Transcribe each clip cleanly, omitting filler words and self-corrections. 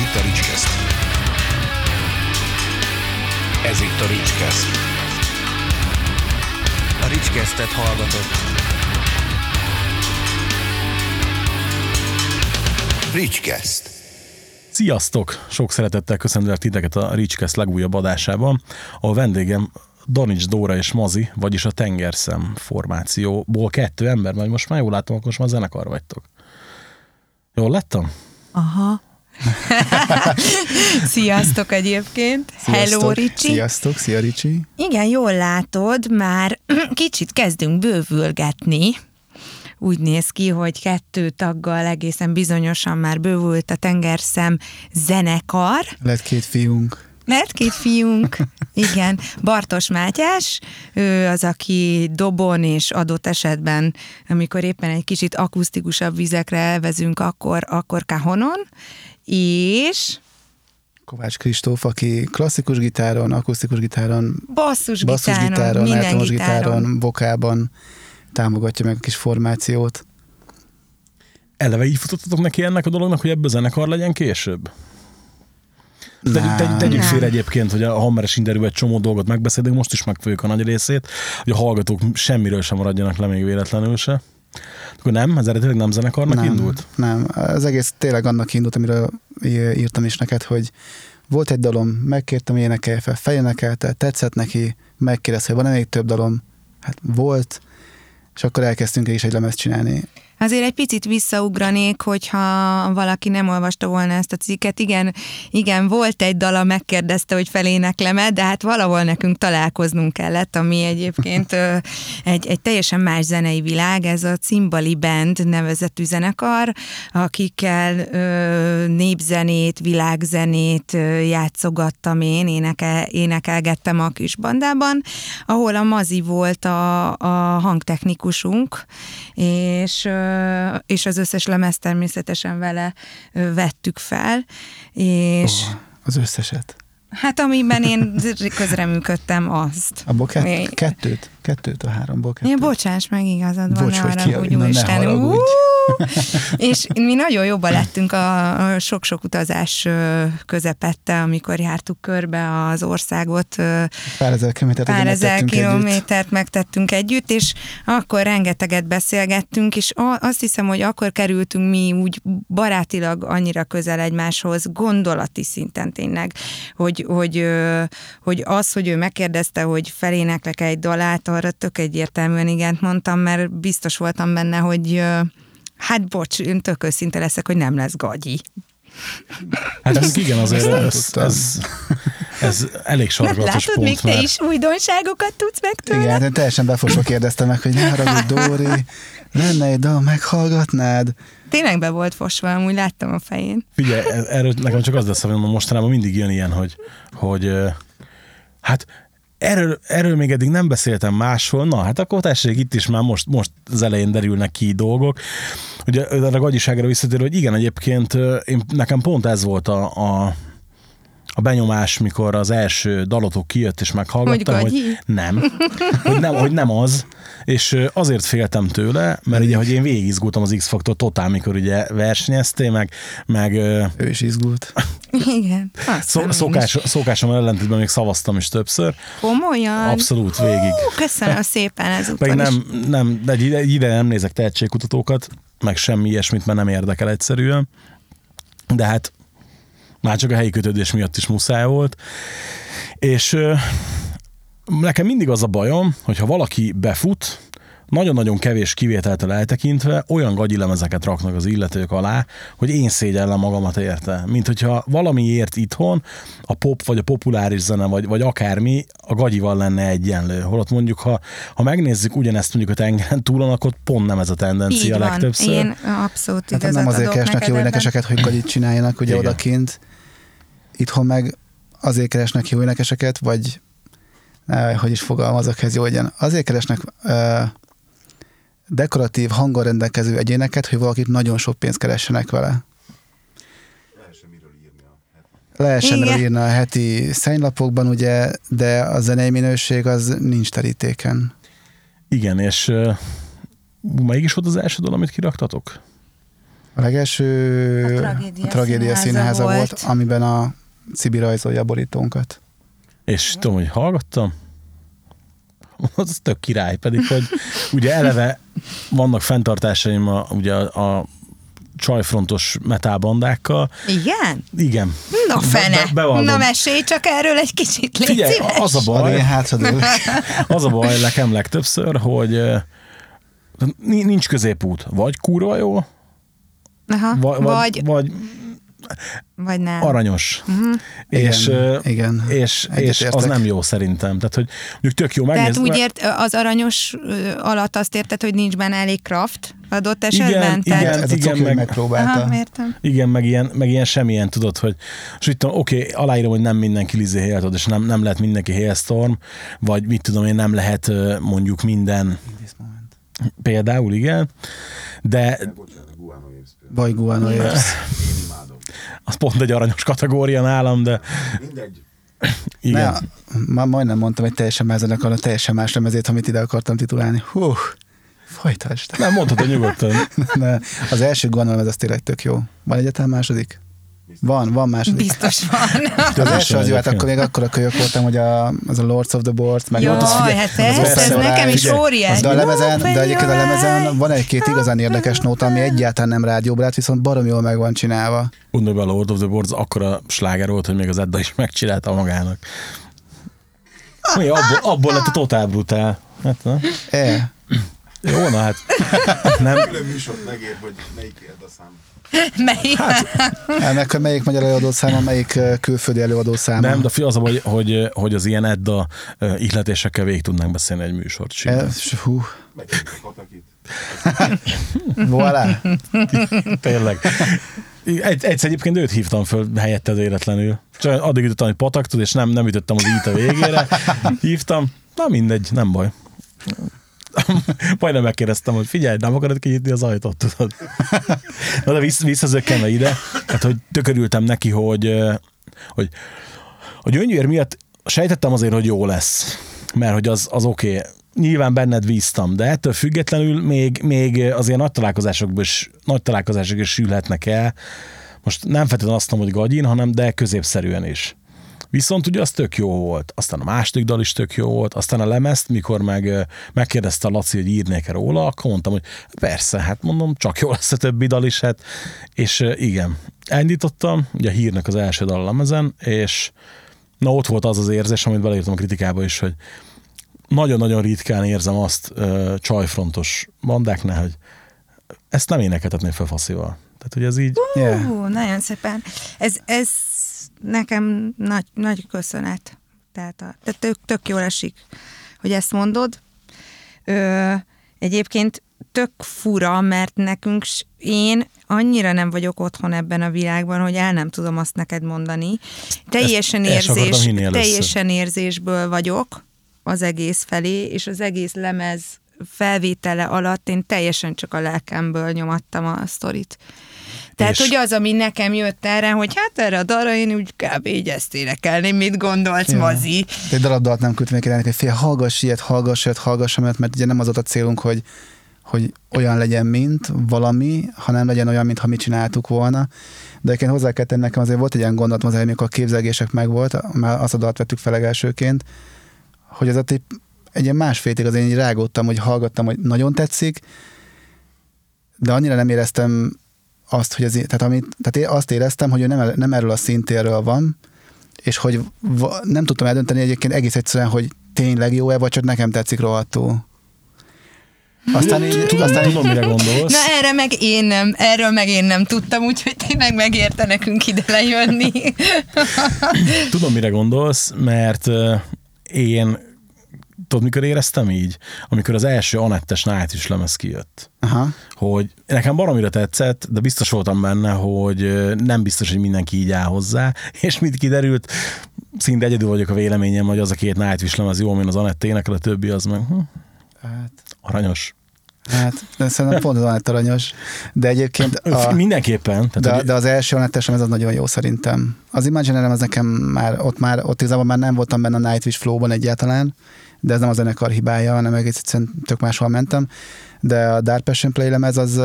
itt a Ricskeszt. Ez itt a Ricskeszt. A Ricskesztet hallgatok. Ricskeszt. Sziasztok! Sok szeretettel köszönöm titeket a Ricskeszt legújabb adásában. A vendégem Danics Dóra és Mazi, vagyis a Tengerszem formációból 2 ember, mert most már jól látom, akkor most már zenekar vagytok. Jól láttam? Aha. Sziasztok egyébként. Sziasztok. Hello, Ricsi. Sziasztok, szia Ricsi. Igen, jól látod, már kicsit kezdünk bővülgetni. Úgy néz ki, hogy 2 taggal egészen bizonyosan már bővült a Tengerszem zenekar. Lett 2 fiunk. Mert 2 fiunk, igen. Bartos Mátyás, ő az, aki dobon és adott esetben, amikor éppen egy kicsit akusztikusabb vizekre elvezünk, akkor kahonon, és... Kovács Kristóf, aki klasszikus gitáron, akusztikus gitáron, basszusgitáron, elektromos gitáron, vokában támogatja meg a kis formációt. Eleve így futottatok neki ennek a dolognak, hogy ebből zenekar legyen később? Tegyük félre egyébként, hogy a hammeres interjú egy csomó dolgot megbeszélünk, most is megfőjük a nagy részét, hogy a hallgatók semmiről sem maradjanak le, még véletlenül se. Akkor nem? Ez eredetileg nem zenekarnak indult? Nem, az egész tényleg annak indult, amiről írtam is neked, hogy volt egy dalom, megkértem, hogy énekelj fel, felénekelte, tetszett neki, megkérdez, hogy van-e még több dalom? Hát volt, és akkor elkezdtünk is egy lemezt csinálni. Azért egy picit visszaugranék, hogyha valaki nem olvasta volna ezt a cikket. Igen, volt egy dala, megkérdezte, hogy feléneklem-e, de hát valahol nekünk találkoznunk kellett, ami egyébként egy teljesen más zenei világ, ez a Cimbali Band nevezetű zenekar, akikkel népzenét, világzenét játszogattam én, énekelgettem a kis bandában, ahol a Mazi volt a hangtechnikusunk, és az összes lemezt természetesen vele vettük fel. És az összeset? Hát amiben én közreműködtem azt. Abból kettőt a 3-ból 2. Bocsáss meg, igazad van, arra úgy úristen. És mi nagyon jobban lettünk a sok-sok utazás közepette, amikor jártuk körbe az országot. Pár ezer kilométert megtettünk együtt, és akkor rengeteget beszélgettünk, és azt hiszem, hogy akkor kerültünk mi úgy barátilag annyira közel egymáshoz, gondolati szinten tényleg, hogy az, hogy ő megkérdezte, hogy feléneklek egy dalát, arra tök egyértelműen igent mondtam, mert biztos voltam benne, hogy hát bocs, én tök őszinte leszek, hogy nem lesz gagyi. Hát ez igen, azért ez elég sarkalatos pont. Látod, még te is újdonságokat tudsz meg tőle? Igen, én teljesen befosva kérdeztem meg, hogy ne haragudj, Dóri, lenne egy dal, meghallgatnád? Tényleg be volt fosva, amúgy láttam a fején. Figyelj, erről nekem csak az lesz, hogy mostanában mindig jön ilyen, hogy hát erről még eddig nem beszéltem máshol, na hát akkor tessék, itt is már most az elején derülnek ki dolgok. Ugye a gagyiságra visszatérő, hogy igen, egyébként nekem pont ez volt a benyomás, mikor az első dalotok kijött, és meghallgattam, hogy nem az, és azért féltem tőle, mert ugye, hogy én végig izgultam az X-faktor totál, mikor ugye versenyeztél, meg ő is izgult. Igen. Szokásom ellentétben még szavaztam is többször. Komolyan? Abszolút, végig. Köszönöm szépen ezúttal is. Nem, de egy ide nem nézek tehetségkutatókat, meg semmi ilyesmit, mert nem érdekel egyszerűen. De hát már csak a helyi kötődés miatt is muszáj volt. És nekem mindig az a bajom, hogyha valaki befut, nagyon-nagyon kevés kivételtől eltekintve olyan gagyi lemezeket raknak az illetők alá, hogy én szégyellem magamat érte. Mint hogyha valamiért itthon a pop vagy a populáris zene vagy akármi a gagyival lenne egyenlő. Holott mondjuk, ha megnézzük ugyanezt mondjuk a tengeren túlon, akkor pont nem ez a tendencia legtöbbször. Én abszolút igazat adok. Nem azért keresnek jó énekeseket, hogy gagyit csináljanak ugye odakint. Itthon meg azért keresnek jó énekeseket, vagy hogy is fogalmazok, ez jó legyen. Azért keresnek dekoratív hanggal rendelkező egyéneket, hogy valakit nagyon sok pénzt keressenek vele. Lehessen miről írni a heti szennylapokban, ugye, de a zenei minőség az nincs terítéken. Igen, és melyik is volt az első dolog, amit kiraktatok? A legelső a Tragédia Színháza volt, amiben a Cibi rajzolja a borítónkat. És tudom, hogy hallgattam, az tök király, pedig, hogy ugye eleve vannak fenntartásaim a csajfrontos metálbandákkal. Igen? Igen. Na fene, na mesélj csak erről egy kicsit, légy szíves. Figyelj, az a baj, az a baj nekem legtöbbször, hogy nincs középút. Vagy kurva jó, aha, vagy nem. Aranyos. Uh-huh. Igen. És az nem jó szerintem. Tehát, hogy mondjuk tök jó megnézni. Tehát úgy ért, az aranyos alatt azt érted, hogy nincs benne elég craft adott esetben? Igen, megpróbálta. Aha, igen, meg ilyen semmilyen, tudod, hogy és úgy tudom, oké, aláírom, hogy nem mindenki Lizzie Hale, és nem lehet mindenki Hailstorm, vagy mit tudom én, nem lehet mondjuk minden. Például, igen. De... Vagy Guano Apes. Az pont egy aranyos kategória nálam, de... Mindegy. Igen. Majdnem mondtam egy teljesen más zenekar, teljesen más lemezét, amit ide akartam titulálni. Hú, folytasd. Nem, mondhatod nyugodtan. Az első Guano lemez az tényleg tök jó. Van egyáltalán második? Van második. Biztos van. Az első az jó, hát akkor még akkora kölyök voltam, hogy az a Lords of the Board. Jaj, hát ez nekem is óriás. De egyébként a lemezen van egy-két igazán érdekes nóta, ami egyáltalán nem rádióbarát, viszont baromi jól meg van csinálva. Gondolj be, a Lord of the Board az akkora sláger volt, hogy még az Edda is megcsinálta magának. Abból lett a totál brutál. Hát, na? Jó, na hát. Külön műsort megér, hogy melyik Edda szám. Melyik? Hát, melyik magyar előadószáma, melyik külföldi előadószáma? Nem, de az a baj, hogy az ilyen Edda ihletésekkel végig tudnánk beszélni egy műsort. Hú. Megint a katakit. Voilà. Tényleg. Egyszer egyébként őt hívtam föl helyette véletlenül. Csak addig ütöttem, hogy pataktól, és nem ütöttem az íta végére. Hívtam. Na mindegy, nem baj. Majdnem megkérdeztem, hogy figyelj, nem akarod kinyitni az ajtót, tudod? Na de visszazökkenve ide, hát hogy tökörültem neki, hogy a gyöngyvér miatt sejtettem azért, hogy jó lesz, mert hogy az oké. Nyilván benned bíztam, de ettől függetlenül még azért nagy találkozások is sülhetnek el. Most nem feltétlenül azt mondom, hogy gagyin, hanem de középszerűen is. Viszont ugye az tök jó volt, aztán a második dal is tök jó volt, aztán a lemezt, mikor megkérdezte a Laci, hogy írnék-e róla, akkor mondtam, hogy persze, hát mondom, csak jó lesz a többi dal is, hát. És igen, elindítottam, ugye a Hírnek az első dal a lemezen, és na ott volt az érzés, amit beleírtam a kritikába is, hogy nagyon-nagyon ritkán érzem azt csajfrontos bandáknál, hogy ezt nem énekeltetném fel faszival. Tehát, hogy ez így... Nagyon szépen. Ez nekem nagy köszönet. Tehát tök jól esik, hogy ezt mondod. Egyébként tök fura, mert nekünk én annyira nem vagyok otthon ebben a világban, hogy el nem tudom azt neked mondani. Teljesen érzésből vagyok az egész felé, és az egész lemez felvétele alatt én teljesen csak a lelkemből nyomattam a sztorit. Tehát, hogy az, ami nekem jött erre, hogy hát erre a dalra én úgy kb. Így ezt énekelném, mit gondolsz, Mazi? Egy darabdalt nem küldtem én hogy fél, hallgass ilyet, mert ugye nem az ott a célunk, hogy olyan legyen, mint valami, hanem legyen olyan, mintha mi csináltuk volna. De egyébként hozzá kell tenni, nekem azért volt egy ilyen gondolatom, azért, amikor a képzelgések megvolt, már azt a dalt vettük fel legelsőként, hogy az a egy ilyen másfélig azért én rágódtam, hogy hallgattam, hogy nagyon tetszik, de annyira nem éreztem azt, hogy én azt éreztem, hogy ő nem erről a szintérről van, és hogy nem tudtam eldönteni egyébként egész egyszerűen, hogy tényleg jó-e, vagy csak nekem tetszik rohadtul. Aztán tudom, mire gondolsz. Na erről meg én nem tudtam, úgyhogy tényleg megérte nekünk ide lejönni. Tudom, mire gondolsz, mert én tudod, mikor éreztem így? Amikor az első Annettes Nightwish lemez kijött. Aha. Hogy nekem baromira tetszett, de biztos voltam benne, hogy nem biztos, hogy mindenki így áll hozzá, és mint kiderült, szinte egyedül vagyok a véleményem, hogy az a két Nightwish lemez jó, mint az Annette énekel, a többi az meg aranyos. Hát, de szerintem pont az Annette aranyos. De egyébként... Mindenképpen. Tehát, de az első Annettes lemez az nagyon jó szerintem. Az Imagine-em az nekem már ott igazából már nem voltam benne a Nightwish flow-ban egyáltalán, de ez nem a zenekar hibája, hanem egész egyszerűen tök máshol mentem. De a Dark Passion Play lemez az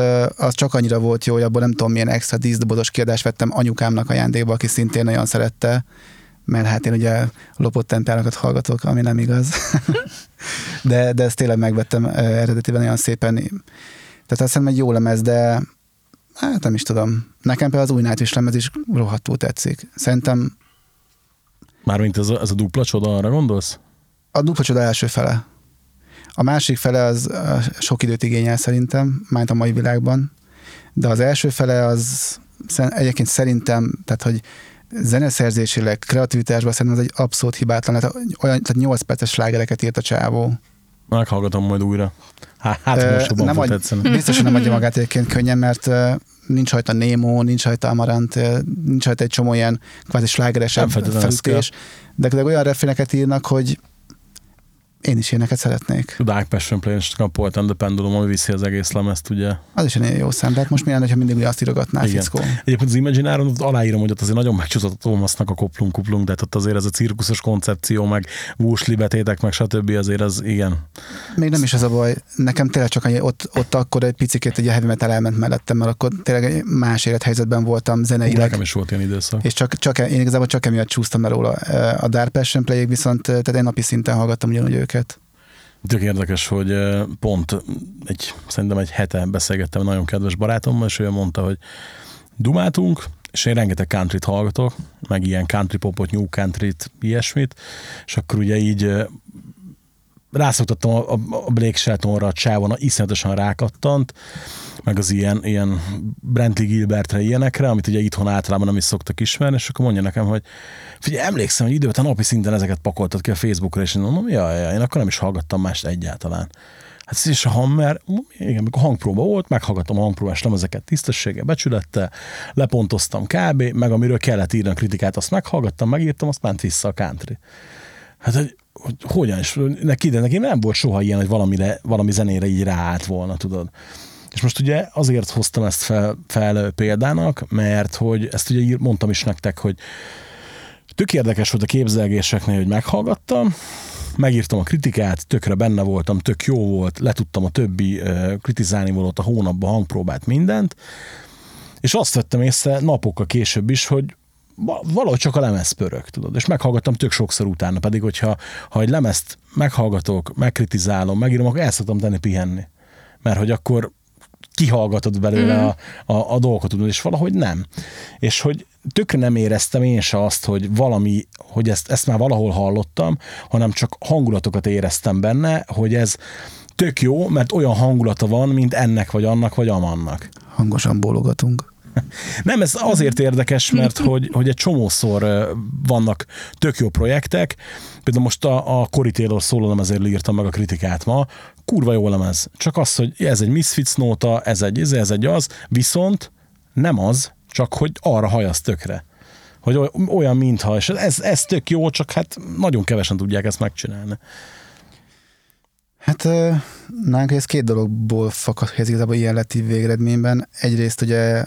csak annyira volt jó, hogy abból nem tudom milyen extra 10 dobodos kiadást vettem anyukámnak ajándékba, aki szintén nagyon szerette, mert hát én ugye lopott templákat hallgatok, ami nem igaz. de ezt tényleg megvettem eredetiben olyan szépen. Tehát azt hiszem egy jó lemez, de hát nem is tudom. Nekem például az új Nightwish lemez is rohadtul tetszik. Szerintem... Mármint ez a dupla csoda, arra gondolsz? A dupla csoda első fele. A másik fele az sok időt igényel szerintem, majd a mai világban. De az első fele az egyébként szerintem, tehát hogy zeneszerzésileg, kreativitásban szerintem ez egy abszolút hibátlan. Tehát 8 perces slágereket írt a csávó. Meghallgatom majd újra. Hát most jobban fog tetszeni. Biztosan nem adja magát egyébként könnyen, mert nincs rajta Némó, nincs rajta Amarant, nincs rajta egy csomó ilyen kvázi slágeresebb felütés. De olyan refréneket írnak, hogy én is ilyeneket szeretnék. Dark Passion Play-t kapoltam, de Pendulum, ami viszi az egész lemezt, ugye? Az is egy jó szám, hát most mi lenne, ha mindig azt írogatná a fickó. Egyébként az Imagináron aláírom, hogy ott azért nagyon megcsúszott a Thomasnak a koplunk-kuplunk, de ott azért ez a cirkuszos koncepció, meg vúslibetétek, meg stb. Azért az igen. Még nem is ez a baj. Nekem tényleg csak annyi, ott akkor egy picikét egy heavy metal elment mellettem, mert akkor tényleg más élethelyzetben voltam zeneileg. Nekem is volt ilyen időszak. És én igazából csak emiatt csúsztam el róla. A Dark Passion Play-ig viszont tehát én napi szinten hallgattam ugyanúgy őket. Tök érdekes, hogy pont szerintem egy hete beszélgettem nagyon kedves barátommal, és ő mondta, hogy dumáltunk, és én rengeteg countryt hallgatok, meg ilyen country popot, new countryt, ilyesmit, és akkor ugye így rászoktattam a Blake Sheltonra, a csávon, iszonyatosan rákattant, meg az ilyen Brantley Gilbertre, ilyenekre, amit ugye itthon általában nem is szoktak ismerni, és akkor mondja nekem, hogy figyelj, emlékszem, hogy időt a napi szinten ezeket pakoltad ki a Facebookra, és én mondom, jaj, én akkor nem is hallgattam mást egyáltalán. Hát ez is a Hammer, igen, amikor hangpróba volt, meghallgattam a hangpróbás lemezeket tisztességgel, becsülettel, lepontoztam kb., meg amiről kellett írni a kritikát, azt meghallgattam, megírtam, azt ment vissza a country. Hát, hogy hogyan is, nekem nem volt soha ilyen, hogy valami zenére így ráállt volna, tudod. És most ugye azért hoztam ezt fel példának, mert hogy ezt ugye mondtam is nektek, hogy tök érdekes volt a képzelgéseknél, hogy meghallgattam, megírtam a kritikát, tökre benne voltam, tök jó volt, letudtam a többi kritizálni volt a hónapban, hangpróbát, mindent, és azt vettem észre napokkal később is, hogy valahogy csak a lemez pörög, tudod, és meghallgattam tök sokszor utána, pedig hogyha egy lemezt meghallgatok, megkritizálom, megírom, akkor el szoktam tenni pihenni, mert hogy akkor kihallgatod belőle a dolgokat, tudod, és valahogy nem. És hogy tökre nem éreztem én se azt, hogy valami, hogy ezt már valahol hallottam, hanem csak hangulatokat éreztem benne, hogy ez tök jó, mert olyan hangulata van, mint ennek, vagy annak, vagy amannak. Hangosan bólogatunk. Nem, ez azért érdekes, mert hogy egy csomószor vannak tök jó projektek. Például most a Cori Taylor szólólam, ezért írtam meg a kritikát ma. Kurva jó lemez. Csak az, hogy ez egy Misfits nóta, ez egy az, viszont nem az, csak hogy arra hajasz tökre. Hogy olyan, mintha, és ez tök jó, csak hát nagyon kevesen tudják ezt megcsinálni. Hát nálunk ez két dologból fakad, hogy ez igazából ilyen lett így végeredményben. Egyrészt ugye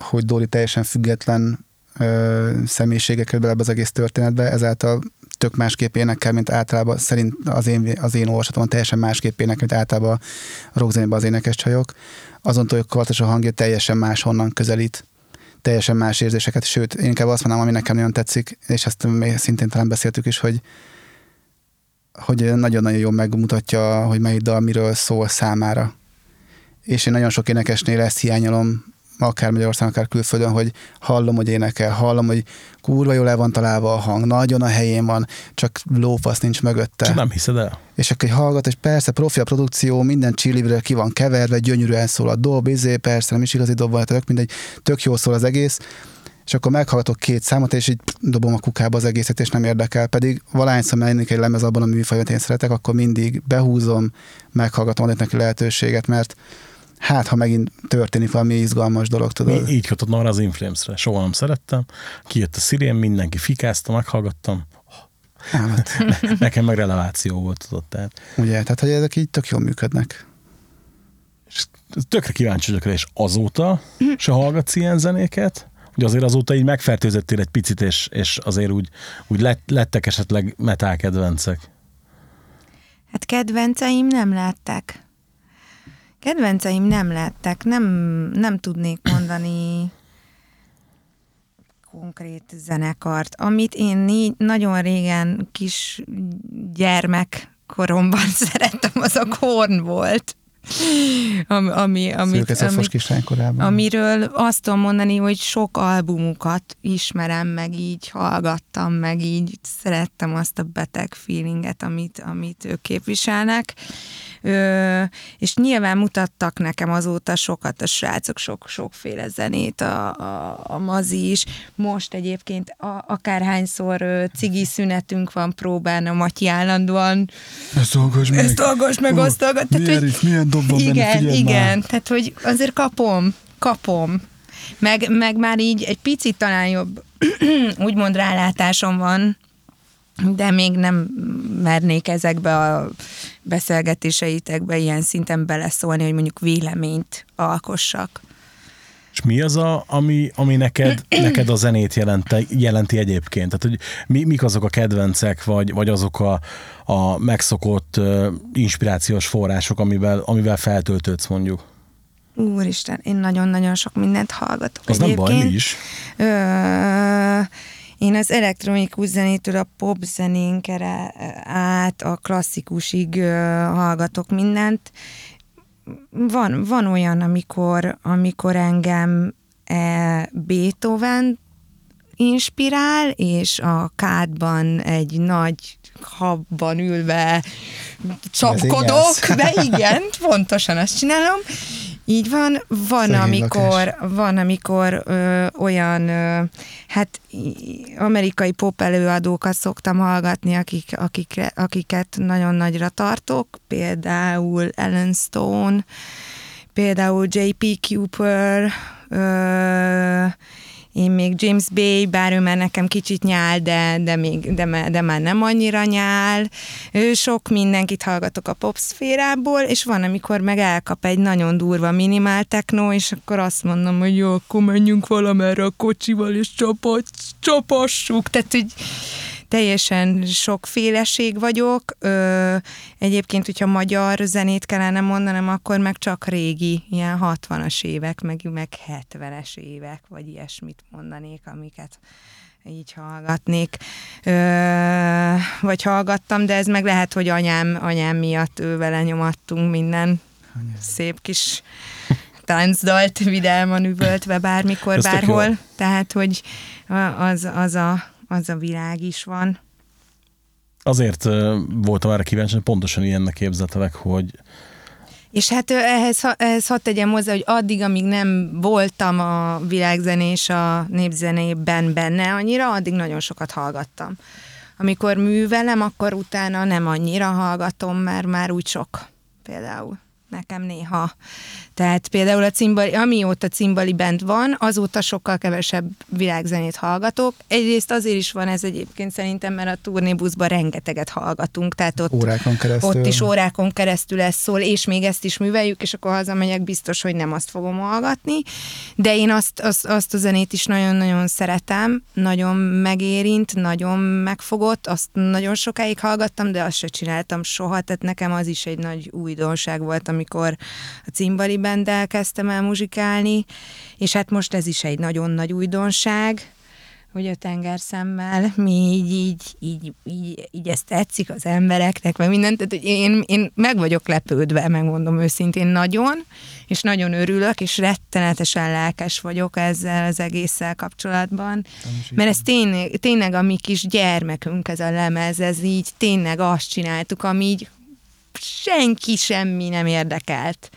hogy Dóri teljesen független személyisége kerül bele az egész történetbe, ezáltal tök másképp énekel, mint általában, szerint az én olvasatomon teljesen másképp énekel, mint általában a rockzenében az énekes csajok. Azontól, hogy Kartos a hangja teljesen máshonnan közelít, teljesen más érzéseket, sőt, én inkább azt mondanám, ami nekem nagyon tetszik, és ezt még szintén talán beszéltük is, hogy nagyon-nagyon jól megmutatja, hogy melyik dal miről szól számára. És én nagyon sok énekesnél ezt hiányolom, akár Magyarországon, akár külföldön, hogy hallom, hogy énekel, hallom, hogy kurva jól el van találva a hang, nagyon a helyén van, csak lófasz nincs mögötte. Csak nem hiszed el. És akkor hallgat, és persze profi a produkció, minden csilliből ki van keverve, gyönyörűen szól a dob, persze nem is igazi dob, hát mindegy, tök jól szól az egész, és akkor meghallgatok két számot, és így dobom a kukába az egészet, és nem érdekel. Pedig valahányszor mennék egy lemez abban a műfajban, én szeretek, akkor mindig behúzom, meghallgatom adni neki lehetőséget, mert hát, ha megint történik valami izgalmas dolog, tudod. Így kötöttem arra az In Flames-re. Soha nem szerettem. Kijött a szirén, mindenki fikázta, meghallgattam. Nekem meg releváció volt, tudod. Tehát. Ugye, tehát, hogy ezek így tök jól működnek. És tökre kíváncsi vagyok rá, és azóta se hallgatsz ilyen zenéket, hogy azért azóta így megfertőzöttél egy picit, és azért úgy lettek esetleg metal kedvencek. Hát kedvenceim nem látták. Nem tudnék mondani konkrét zenekart, amit én így nagyon régen kis gyermekkoromban szerettem, az a Korn volt. Amiről azt tudom mondani, hogy sok albumukat ismerem, meg így hallgattam, meg így szerettem azt a beteg feelinget, amit ők képviselnek. És nyilván mutattak nekem azóta sokat a srácok, sokféle zenét, a Mazi is. Most egyébként akárhányszor cigi szünetünk van, próbálna Matyi állandóan ezt hallgass meg, azt hallgass. Milyen dobban benne, figyelj már. Tehát hogy azért kapom. Meg már így egy picit talán jobb úgymond rálátásom van, de még nem mernék ezekbe a beszélgetéseitekbe ilyen szinten beleszólni, hogy mondjuk véleményt alkossak. És mi az, ami neked a zenét jelenti egyébként? Tehát, hogy mik azok a kedvencek, vagy azok a megszokott inspirációs források, amivel feltöltődsz mondjuk? Úristen, én nagyon-nagyon sok mindent hallgatok. Az egyébként nem baj, mi is? Én az elektronikus zenétől a pop zenénkre át a klasszikusig hallgatok mindent. Van olyan, amikor engem Beethoven inspirál, és a kádban egy nagy habban ülve csapkodok, de igen, pontosan azt csinálom. Így van, van amikor olyan, hát amerikai pop előadókat szoktam hallgatni, akiket nagyon nagyra tartok, például Alan Stone, például J.P. Cooper, én még James Bay, bár ő már nekem kicsit nyál, de már nem annyira nyál. Sok mindenkit hallgatok a popszférából, és van, amikor meg elkap egy nagyon durva minimál techno, és akkor azt mondom, hogy jó, akkor menjünk valamerre a kocsival, és csapassuk. Tehát, hogy teljesen sokféleség vagyok. Egyébként, hogyha magyar zenét kellene mondanom, akkor meg csak régi, ilyen 60-as évek, meg 70-es évek, vagy ilyesmit mondanék, amiket így hallgatnék. Vagy hallgattam, de ez meg lehet, hogy anyám miatt vele nyomattunk minden szép kis táncdalt, vidáman üvöltve bármikor, ez bárhol. Tehát, hogy az a világ is van. Azért voltam erre kíváncsi, hogy pontosan ilyennek képzeltelek, hogy... És hát ehhez hadd tegyem hozzá, hogy addig, amíg nem voltam a világzenés a népzenében benne annyira, addig nagyon sokat hallgattam. Amikor művelem, akkor utána nem annyira hallgatom, mert már úgy sok például. Nekem néha. Tehát például amióta Cimbali Band van, azóta sokkal kevesebb világzenét hallgatok. Egyrészt azért is van ez egyébként szerintem, mert a turnébuszban rengeteget hallgatunk, tehát ott is órákon keresztül ez szól, és még ezt is műveljük, és akkor hazamegyek, biztos, hogy nem azt fogom hallgatni. De én azt a zenét is nagyon-nagyon szeretem, nagyon megérint, nagyon megfogott, azt nagyon sokáig hallgattam, de azt se csináltam soha, tehát nekem az is egy nagy újdonság volt, amikor a Cimbali Banddel kezdtem el muzsikálni, és hát most ez is egy nagyon nagy újdonság, hogy a tengerszemmel mi így ezt tetszik az embereknek, meg mindent, tehát hogy én meg vagyok lepődve, megmondom őszintén nagyon, és nagyon örülök, és rettenetesen lelkes vagyok ezzel az egésszel kapcsolatban, mert ez tényleg a mi kis gyermekünk, ez a lemez, ez így tényleg azt csináltuk, ami így senki semmi nem érdekelt.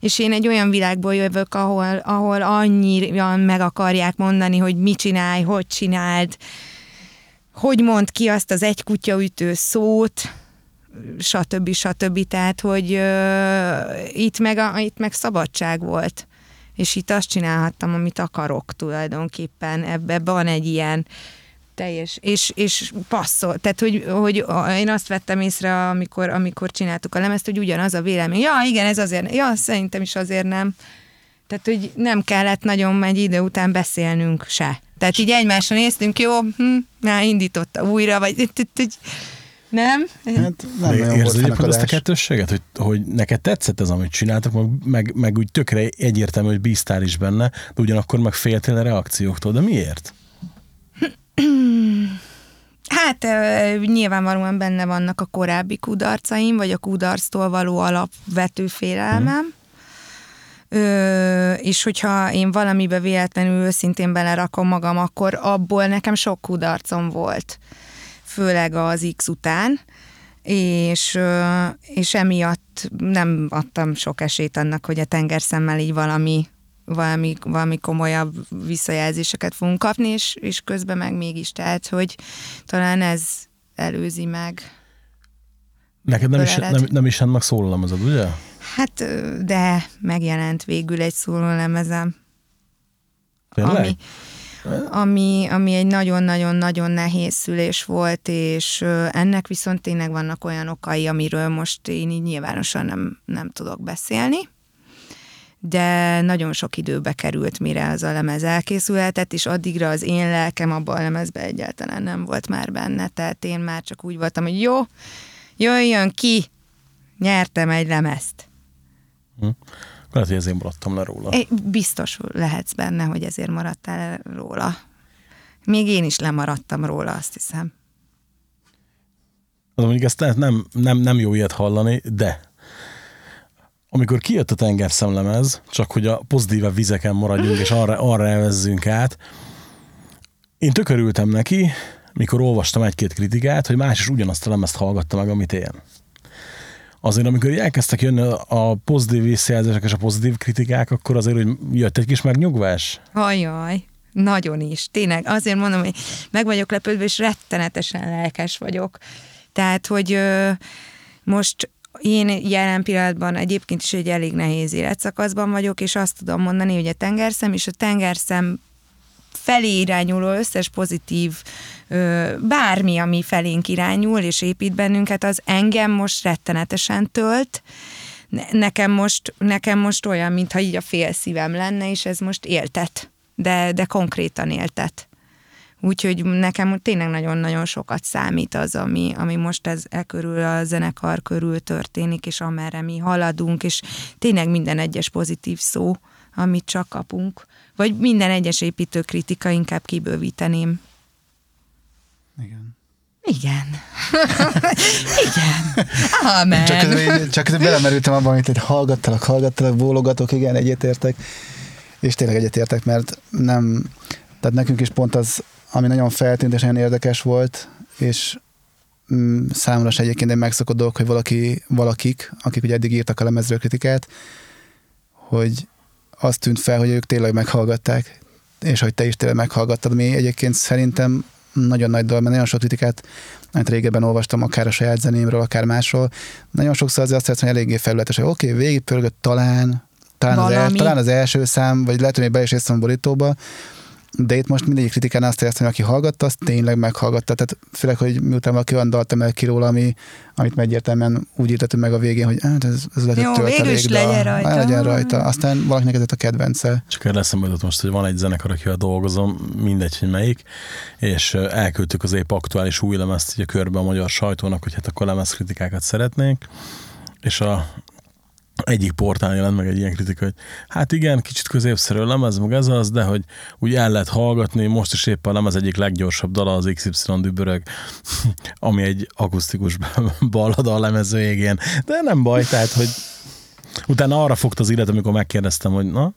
És én egy olyan világból jövök, ahol annyira meg akarják mondani, hogy mit csinálj, hogy csináld, hogy mondd ki azt az egy kutyaütő szót, stb. Tehát, hogy itt meg szabadság volt. És itt azt csinálhattam, amit akarok tulajdonképpen. Ebben van egy ilyen teljes, és passzol. Tehát, hogy én azt vettem észre, amikor csináltuk a lemezt, hogy ugyanaz a vélemény. Ja, igen, ez azért, ja, szerintem is azért nem. Tehát, hogy nem kellett nagyon egy idő után beszélnünk se. Tehát így egymásra néztünk, jó, indította újra, vagy Nem? Hát nem érzed ezt a kettősséget, hogy neked tetszett ez, amit csináltak, meg úgy tökre egyértelmű, hogy bíztál is benne, de ugyanakkor meg féltél a reakcióktól. De miért? Hát nyilvánvalóan benne vannak a korábbi kudarcaim, vagy a kudarctól való alapvető félelmem. Mm. És hogyha én valamibe véletlenül őszintén belerakom magam, akkor abból nekem sok kudarcom volt. Főleg az X után, és emiatt nem adtam sok esélyt annak, hogy a tengerszemmel így valami komolyabb visszajelzéseket fogunk kapni, és közben meg mégis, tehát, hogy talán ez előzi meg. Neked nem is annak szólalmazod, ugye? Hát, de megjelent végül egy szólólemezem. Tényleg? Ami egy nagyon-nagyon-nagyon nehéz szülés volt, és ennek viszont tényleg vannak olyan okai, amiről most én így nyilvánosan nem tudok beszélni, de nagyon sok időbe került, mire az a lemez elkészülhetett, és addigra az én lelkem abban a lemezben egyáltalán nem volt már benne, tehát én már csak úgy voltam, hogy jó, jöjjön ki, nyertem egy lemezt. Lehet, hogy ezért maradtam le róla. Biztos lehetsz benne, hogy ezért maradtál le róla. Még én is lemaradtam róla, azt hiszem. Az mondjuk ezt nem jó ilyet hallani, de amikor kijött a tengerszem lemez, csak hogy a pozitívabb vizeken maradjunk, és arra elvezzünk át, én tök örültem neki, mikor olvastam egy-két kritikát, hogy más is ugyanazt a lemezt hallgatta meg, amit én. Azért, amikor elkezdtek jönni a pozitív visszajelzések és a pozitív kritikák, akkor azért, hogy jött egy kis megnyugvás. Ajaj, nagyon is. Tényleg, azért mondom, hogy meg vagyok lepődve, és rettenetesen lelkes vagyok. Tehát, hogy most én jelen pillanatban egyébként is egy elég nehéz életszakaszban vagyok, és azt tudom mondani, hogy a tengerszem és a tengerszem felé irányuló összes pozitív bármi, ami felénk irányul és épít bennünket, az engem most rettenetesen tölt. Nekem most olyan, mintha így a fél szívem lenne, és ez most éltet, de konkrétan éltet. Úgyhogy nekem tényleg nagyon-nagyon sokat számít az, ami most körül a zenekar körül történik, és amerre mi haladunk, és tényleg minden egyes pozitív szó, amit csak kapunk, vagy minden egyes építő kritika, inkább kibővíteném. Igen. Igen. Amen. Csak belemerültem abban, amit hallgattalak, bólogatok, igen, egyetértek. És tényleg egyetértek, mert nem, tehát nekünk is pont az, ami nagyon feltűnt és nagyon érdekes volt, és számomra se egyébként egy megszokott dolog, hogy valakik, akik ugye eddig írtak a lemezről kritikát, hogy az tűnt fel, hogy ők tényleg meghallgatták, és hogy te is tényleg meghallgattad, mi egyébként szerintem nagyon nagy dolog, mert nagyon sok kritikát, amit régebben olvastam, akár a saját zenémről, akár másról, nagyon sokszor azért azt hiszem, hogy eléggé felületes, hogy oké, végigpörgött talán az első szám, vagy lehet, hogy be is észtem a borítóba, de itt most mindegyik kritikán azt éreztem, hogy aki hallgatta, azt tényleg meghallgatta. Tehát főleg, hogy miután valaki olyan dalt emel ki róla, amit egyértelműen úgy írtatod meg a végén, hogy ez lehet, hogy tölt elég dal. Legyen rajta. Aztán valakinek ez a kedvence. Csak erre eszembe most, hogy van egy zenekar, akivel dolgozom, mindegy, hogy melyik, és elküldtük az épp aktuális új lemezt így a körbe a magyar sajtónak, hogy hát akkor lemezkritikákat szeretnénk, és egyik portán jelent meg egy ilyen kritika, hogy hát igen, kicsit középszerű lemez, meg ez az, de hogy úgy el lehet hallgatni, most is éppen nem az egyik leggyorsabb dala az XY dübörög, ami egy akusztikus ballada a lemez végén. De nem baj, tehát, hogy utána arra fogta az illet, amikor megkérdeztem, hogy na,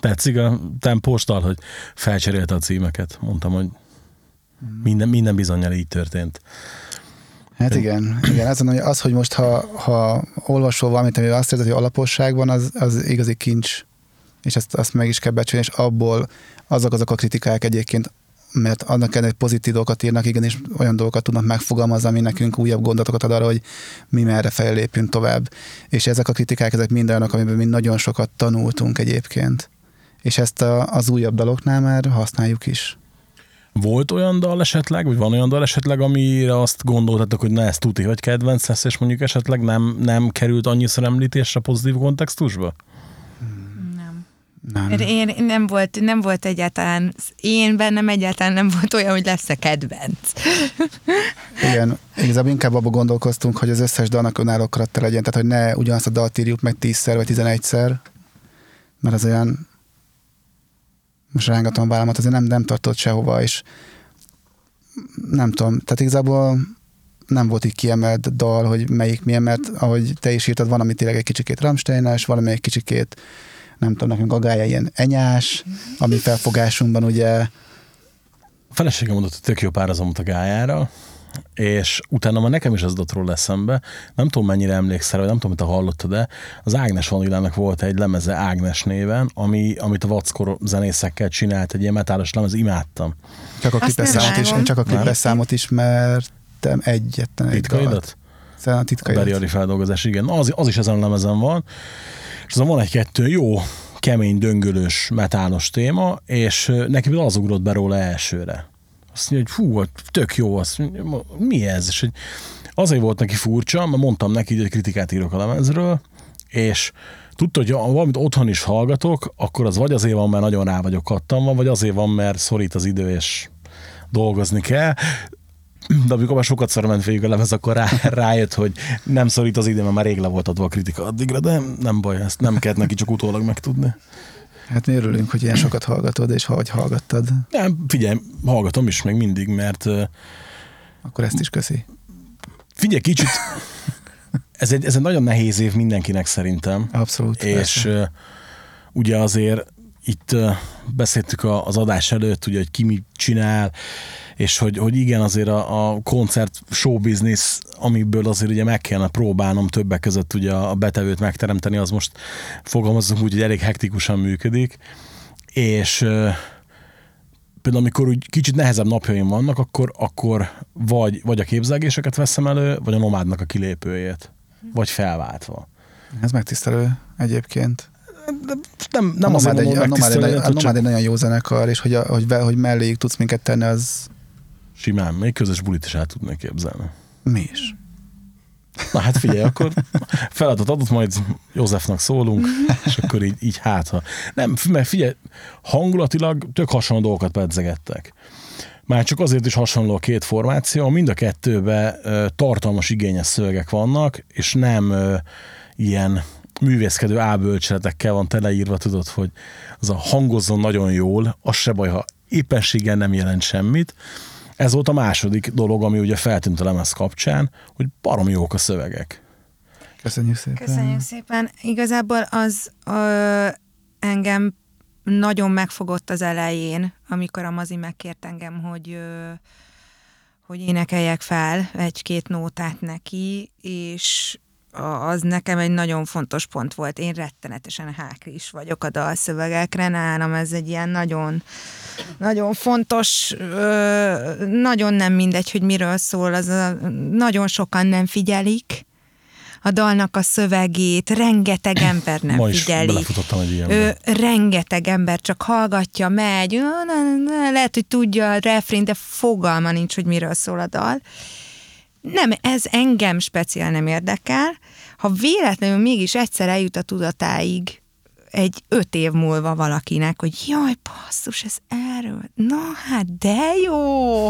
tetszik a tempóstal, hogy felcserélte a címeket. Mondtam, hogy minden bizonnyal így történt. Hát igen, azt mondom, hogy az, hogy most ha olvasol valamit, amivel azt érzed, hogy alaposságban, az igazi kincs, és azt meg is kell becsülni, és abból azok a kritikák egyébként, mert annak ellenére pozitív dolgokat írnak, igenis olyan dolgokat tudnak megfogalmazni, ami nekünk újabb gondolatokat ad arra, hogy mi merre fellépünk tovább. És ezek a kritikák, ezek mind olyanok, amiből mi nagyon sokat tanultunk egyébként. És ezt az újabb daloknál már használjuk is. Volt olyan dal esetleg, vagy van olyan dal esetleg, amire azt gondoltatok, hogy na ezt tuti, hogy kedvenc lesz, és mondjuk esetleg nem került annyiszor említésre pozitív kontextusba? Nem. Nem. Nem volt egyáltalán, én bennem egyáltalán nem volt olyan, hogy lesz-e kedvenc. Igen, igazából inkább abban gondolkoztunk, hogy az összes dalnak önálló karakter legyen, tehát hogy ne ugyanazt a dalt írjuk meg 10-szer vagy 11-szer, mert az olyan most rángatom a vállamat, azért nem tartott sehova, és nem tudom, tehát igazából nem volt így kiemelt dal, hogy melyik milyen, mert ahogy te is írtad, van, ami tényleg egy kicsikét Rammstein-es, valami egy kicsikét nem tudom, nekünk agálya ilyen enyás, ami felfogásunkban ugye... A feleségem mondott, hogy tök jó párazomot a gályára, és utána már nekem is ez adott róla eszembe, nem tudom mennyire emlékszel, vagy nem tudom, hogy te hallottad, de az Ágnes Van Ilának volt egy lemeze Ágnes néven, amit a Vackor zenészekkel csinált, egy ilyen metálos lemez, imádtam. Csak a klipleszámot ismertem egyetlen egy dalt. A Beriari feldolgozás, igen. Az is ezen a lemezen van, és azon van egy-kettő jó, kemény, döngölős, metálos téma, és neki az ugrott be róla elsőre. Azt mondja, hogy hú, tök jó, azt mondja, mi ez? És azért volt neki furcsa, mert mondtam neki, hogy kritikát írok a lemezről, és tudta, hogy ha valamit otthon is hallgatok, akkor az vagy azért van, mert nagyon rá vagyok kattanva, vagy azért van, mert szorít az idő, és dolgozni kell. De amikor már sokat szarment végig a lemez, akkor rájött, hogy nem szorít az idő, mert már rég le volt adva a kritika addigra, de nem baj, ezt nem kell neki csak utólag megtudni. Hát mi örülünk, hogy ilyen sokat hallgatod, és hogy hallgattad. Nem, figyelj, hallgatom is meg mindig, mert... Akkor ezt is köszi. Figyelj, kicsit... Ez egy nagyon nehéz év mindenkinek szerintem. Abszolút. És ugye azért itt beszéltük az adás előtt, ugye, hogy ki mit csinál, és hogy igen, azért a koncert show business, amiből azért ugye meg kellene próbálnom többek között ugye a betevőt megteremteni, az most fogalmazunk úgy, hogy elég hektikusan működik, és például amikor úgy kicsit nehezebb napjaim vannak, akkor vagy a képzelgéseket veszem elő, vagy a Nomádnak a kilépőjét, vagy felváltva. Ez megtisztelő egyébként. Nem az egy megtisztelő. A Nomád egy nagyon jó zenekar, és hogy melléjük tudsz minket tenni, az... Simán, még közös bulit is el tudnék képzelni. Mi is? Na hát figyelj, akkor feladat adott, majd Józsefnak szólunk, és akkor így hátha. Nem, mert figyelj, hangulatilag tök hasonló dolgokat pedzegettek. Már csak azért is hasonló a két formáció, mind a kettőben tartalmas, igényes szövegek vannak, és nem ilyen művészkedő ábölcseletekkel van teleírva, tudod, hogy az a hangozzon nagyon jól, az se baj, ha éppenséggel nem jelent semmit. Ez volt a második dolog, ami ugye feltűnt a lemez kapcsán, hogy baromi jók a szövegek. Köszönjük szépen. Köszönjük szépen. Igazából az engem nagyon megfogott az elején, amikor a Mazi megkért engem, hogy énekeljek fel egy-két nótát neki, és az nekem egy nagyon fontos pont volt. Én rettenetesen háklis vagyok a dalszövegekre, nálam ez egy ilyen nagyon, nagyon fontos, nagyon nem mindegy, hogy miről szól, nagyon sokan nem figyelik a dalnak a szövegét, rengeteg ember nem figyeli. Rengeteg ember csak hallgatja, megy, lehet, hogy tudja a refrén, de fogalma nincs, hogy miről szól a dal. Nem, ez engem speciál nem érdekel. Ha véletlenül mégis egyszer eljut a tudatáig egy 5 év múlva valakinek, hogy jaj, basszus, ez erről, na hát, de jó!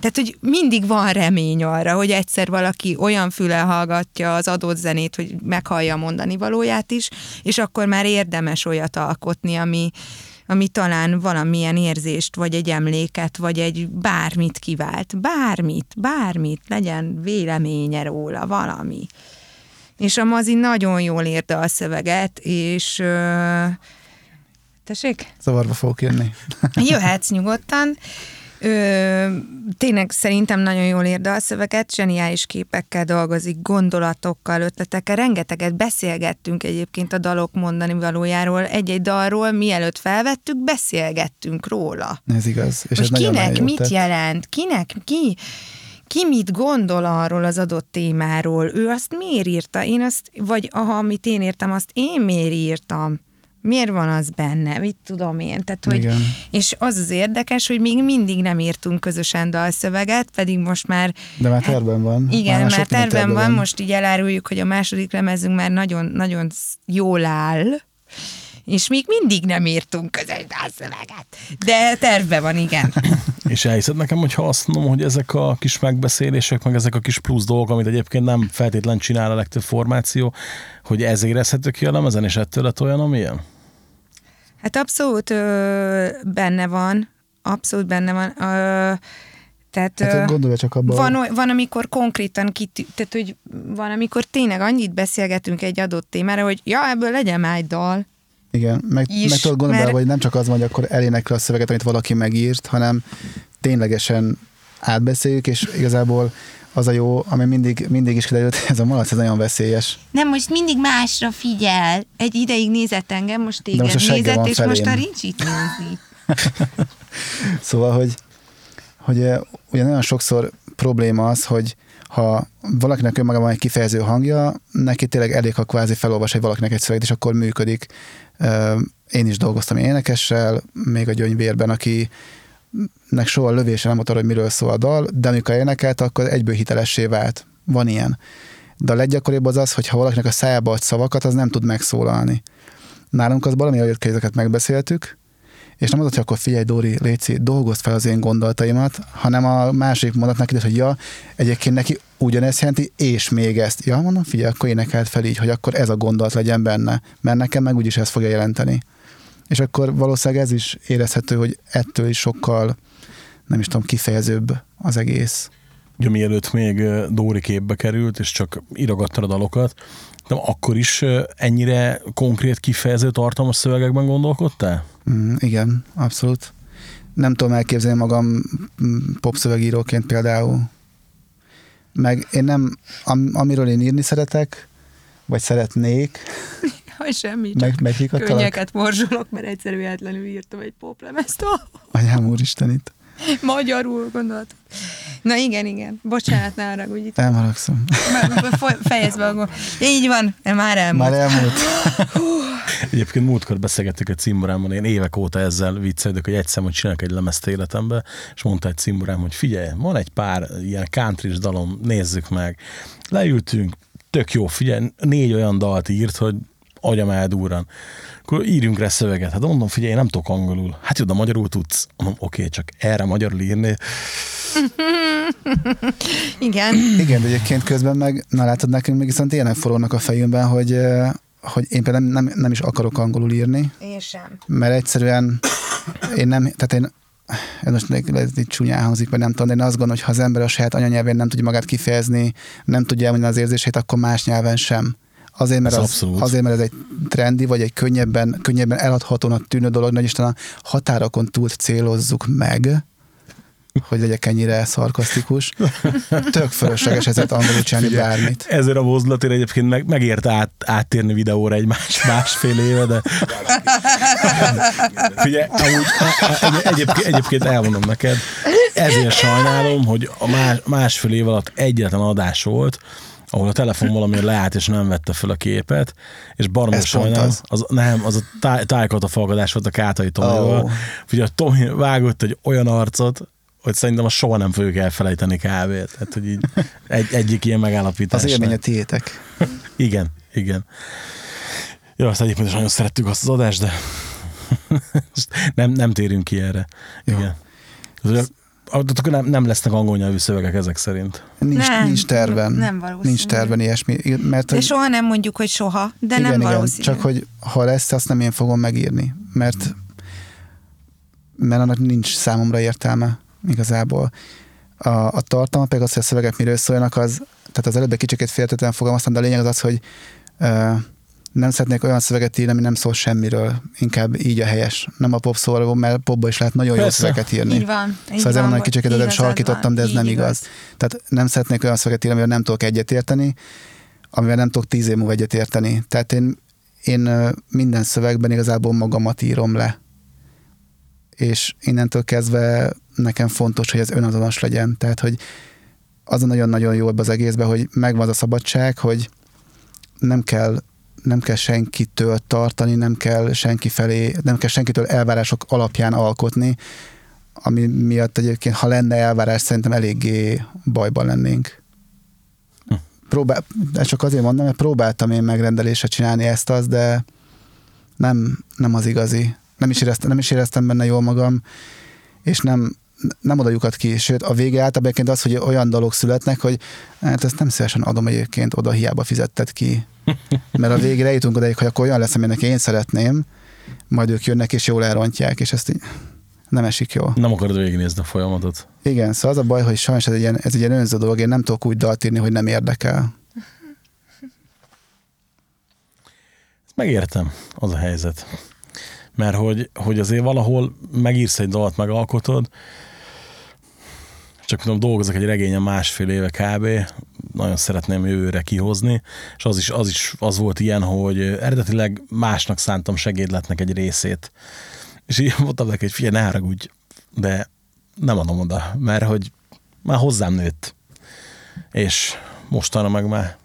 Tehát, hogy mindig van remény arra, hogy egyszer valaki olyan füllel hallgatja az adott zenét, hogy meghallja mondani valóját is, és akkor már érdemes olyat alkotni, ami talán valamilyen érzést, vagy egy emléket, vagy egy bármit kivált. Bármit, legyen véleménye róla, valami. És a Mazi nagyon jól írta a szöveget, és... Tessék? Zavarba fogok jönni. Jöhetsz nyugodtan. Tényleg szerintem nagyon jól ír dalszöveget, zseniális képekkel dolgozik, gondolatokkal, ötletekkel. Rengeteget beszélgettünk egyébként a dalok mondani valójáról. Egy-egy dalról, mielőtt felvettük, beszélgettünk róla. Ez igaz. És most ez kinek mit tett. Jelent, kinek ki mit gondol arról az adott témáról, ő azt miért írta, amit én írtam, azt én miért írtam. Miért van az benne? Mit tudom én? Tehát, hogy, és az érdekes, hogy még mindig nem írtunk közösen dalszöveget, pedig most már... De már terben van. Igen, már terben van. Most így eláruljuk, hogy a második lemezünk már nagyon, nagyon jól áll, és még mindig nem írtunk közös dalszöveget. De tervben van, igen. És elhiszed nekem, hogyha azt mondom, hogy ezek a kis megbeszélések, meg ezek a kis plusz dolgok, amit egyébként nem feltétlen csinál a legtöbb formáció, hogy ez érezhető ki a lemezen, és ettől lett olyan, amilyen? Hát abszolút benne van. Abszolút benne van. Tehát hát, gondolja csak abban. Van, amikor konkrétan tehát, hogy van, amikor tényleg annyit beszélgetünk egy adott témára, hogy ja, ebből legyen már egy dal. Igen, meg tudod gondolni, hogy nem csak az van, hogy akkor elénekli a szöveget, amit valaki megírt, hanem ténylegesen átbeszéljük, és igazából az a jó, ami mindig is kiderült, ez a malac, ez nagyon veszélyes. Nem, most mindig másra figyel. Egy ideig nézett engem, most téged most nézett, és felém. Most a Rincsit nézi. Szóval, hogy ugye nagyon sokszor probléma az, hogy ha valakinek önmagában egy kifejező hangja, neki tényleg elég, ha kvázi felolvas egy valakinek egy szöveget, és akkor működik. Én is dolgoztam énekessel, még a Gyöngybérben, akinek soha lövése nem adta, hogy miről szól a dal, de amikor énekelt, akkor egyből hitelessé vált. Van ilyen. De a leggyakoribb az, hogy ha valakinek a szájába ad szavakat, az nem tud megszólalni. Nálunk az valami jött, ezeket megbeszéltük, és nem az, hogy akkor figyelj, Dóri, Léci, dolgozd fel az én gondolataimat, hanem a másik mondatnak ide, hogy ja, egyébként neki ugyanezt jelenti, és még ezt. Ja, mondom, figyelj, akkor énekeld fel így, hogy akkor ez a gondolat legyen benne, mert nekem meg úgyis ezt fogja jelenteni. És akkor valószínűleg ez is érezhető, hogy ettől is sokkal, nem is tudom, kifejezőbb az egész. Ugye mielőtt még Dóri képbe került, és csak írogattad a dalokat, de akkor is ennyire konkrét, kifejező, tartalmas szövegekben gondolkodtál? Igen, abszolút. Nem tudom elképzelni magam popszövegíróként például. Meg én nem, amiről én írni szeretek, vagy szeretnék. Hogy semmi, csak könnyeket morzsolok, mert egyszer véletlenül írtam egy poplemezt. Anyám úristen itt. Magyarul gondoltam. Na igen. Bocsánat, ne haragudj itt. Elmaragszom. Fejezd be akkor. Így van, már elmúlt. Egyébként múltkor beszélgettük egy cimborámmal, én évek óta ezzel viccelődök, hogy egy számot csinálok egy lemezt életemben, és mondta egy cimborám, hogy figyelj, van egy pár ilyen country-s dalom, nézzük meg. Leültünk, tök jó, figyelj, 4 olyan dalt írt, hogy agyam eldúran. Akkor írjunk rá szöveget. Hát mondom, figyelj, én nem tudok angolul. Hát jó, de magyarul tudsz. Mondom, oké, csak erre magyarul írni. Igen. Igen, de egyébként közben meg, na látod, nekünk még viszont ilyenek forognak a fejünkben, hogy én például nem is akarok angolul írni. Én sem. Mert egyszerűen én nem, tehát én ez most így csúnyán hangzik, vagy nem tudom, de én azt gondolom, hogy ha az ember a saját anyanyelvén nem tudja magát kifejezni, nem tudja elmondani az érzését, akkor más nyelven sem. Azért, mert ez egy trendi, vagy egy könnyebben eladhatónak tűnő dolog, nagy Isten a határokon túl célozzuk meg, hogy legyek ennyire szarkasztikus. Tök fölösleges ezért angolul csinálni bármit. Ezért a mozdulatért egyébként megért áttérni videóra egy másfél éve, de... Figyelj, egyébként elmondom neked, ezért sajnálom, hogy a másfél év alatt egyetlen adás volt, ahol a telefon valamiért leállt, és nem vette fel a képet, és baromos sajnálom, az a tájkat a falgadás volt a Kátai Tomival. Ugye a Tomi vágott egy olyan arcot, hogy szerintem azt soha nem fogjuk elfelejteni kb. Tehát, hogy így egyik ilyen megállapítás. Az élmény a tiétek. Igen. Jó, azt egyébként is nagyon szerettük azt az adást, de nem térünk ki erre. Igen. Akkor nem lesznek angol nyelvű szövegek ezek szerint. Nincs terven. Nem valószínű. Nincs terven ilyesmi. Mert, de soha nem mondjuk, hogy soha, de igen, nem valószínű. Csak hogy ha lesz, azt nem én fogom megírni. Mert annak nincs számomra értelme igazából. A tartalma pedig az, hogy a szövegek miről szóljanak, tehát az előbb egy kicsit féltetlen fogalmaztam, de a lényeg az hogy nem szeretnék olyan szöveget írni, ami nem szól semmiről. Inkább így a helyes. Nem a pop szól, mert popba is lehet nagyon jó szöveget írni. Így van. Szóval azért mondom, hogy kicsit sarkítottam, de ez nem igaz. Tehát nem szeretnék olyan szöveget írni, amivel nem tudok egyetérteni, amivel nem tudok 10 év múlva egyetérteni. Tehát én minden szövegben igazából magamat írom le. És innentől kezdve nekem fontos, hogy ez önazonos legyen. Tehát, hogy az a nagyon-nagyon jó ebben az egészben, hogy megvan az a szabadság, hogy nem kell senkitől tartani, nem kell senkitől elvárások alapján alkotni, ami miatt egyébként, ha lenne elvárás, szerintem eléggé bajban lennénk. Csak azért mondom, mert próbáltam én megrendelésre csinálni ezt, de nem az igazi. Nem is éreztem benne jól magam, és nem oda lyukadt ki, sőt a vége általában az, hogy olyan dalok születnek, hogy hát ezt nem szívesen adom egyébként, oda hiába fizetted ki. Mert a végre eljutunk oda, hogy akkor olyan lesz, aminek én szeretném, majd ők jönnek és jól elrontják, és ezt nem esik jól. Nem akarod végignézni a folyamatot. Igen, szóval az a baj, hogy sajnos ez egy ilyen önző dolog, én nem tudok úgy dalt írni, hogy nem érdekel. Ezt megértem, az a helyzet. Mert hogy azért valahol megírsz egy dalt, megalkotod, csak tudom, dolgozok egy regényen másfél éve kb. Nagyon szeretném jövőre kihozni, és az volt ilyen, hogy eredetileg másnak szántam segédletnek egy részét. És így mondtam neki, hogy figyelj, ne haragudj, de nem adom oda, mert hogy már hozzám nőtt. És mostanra meg már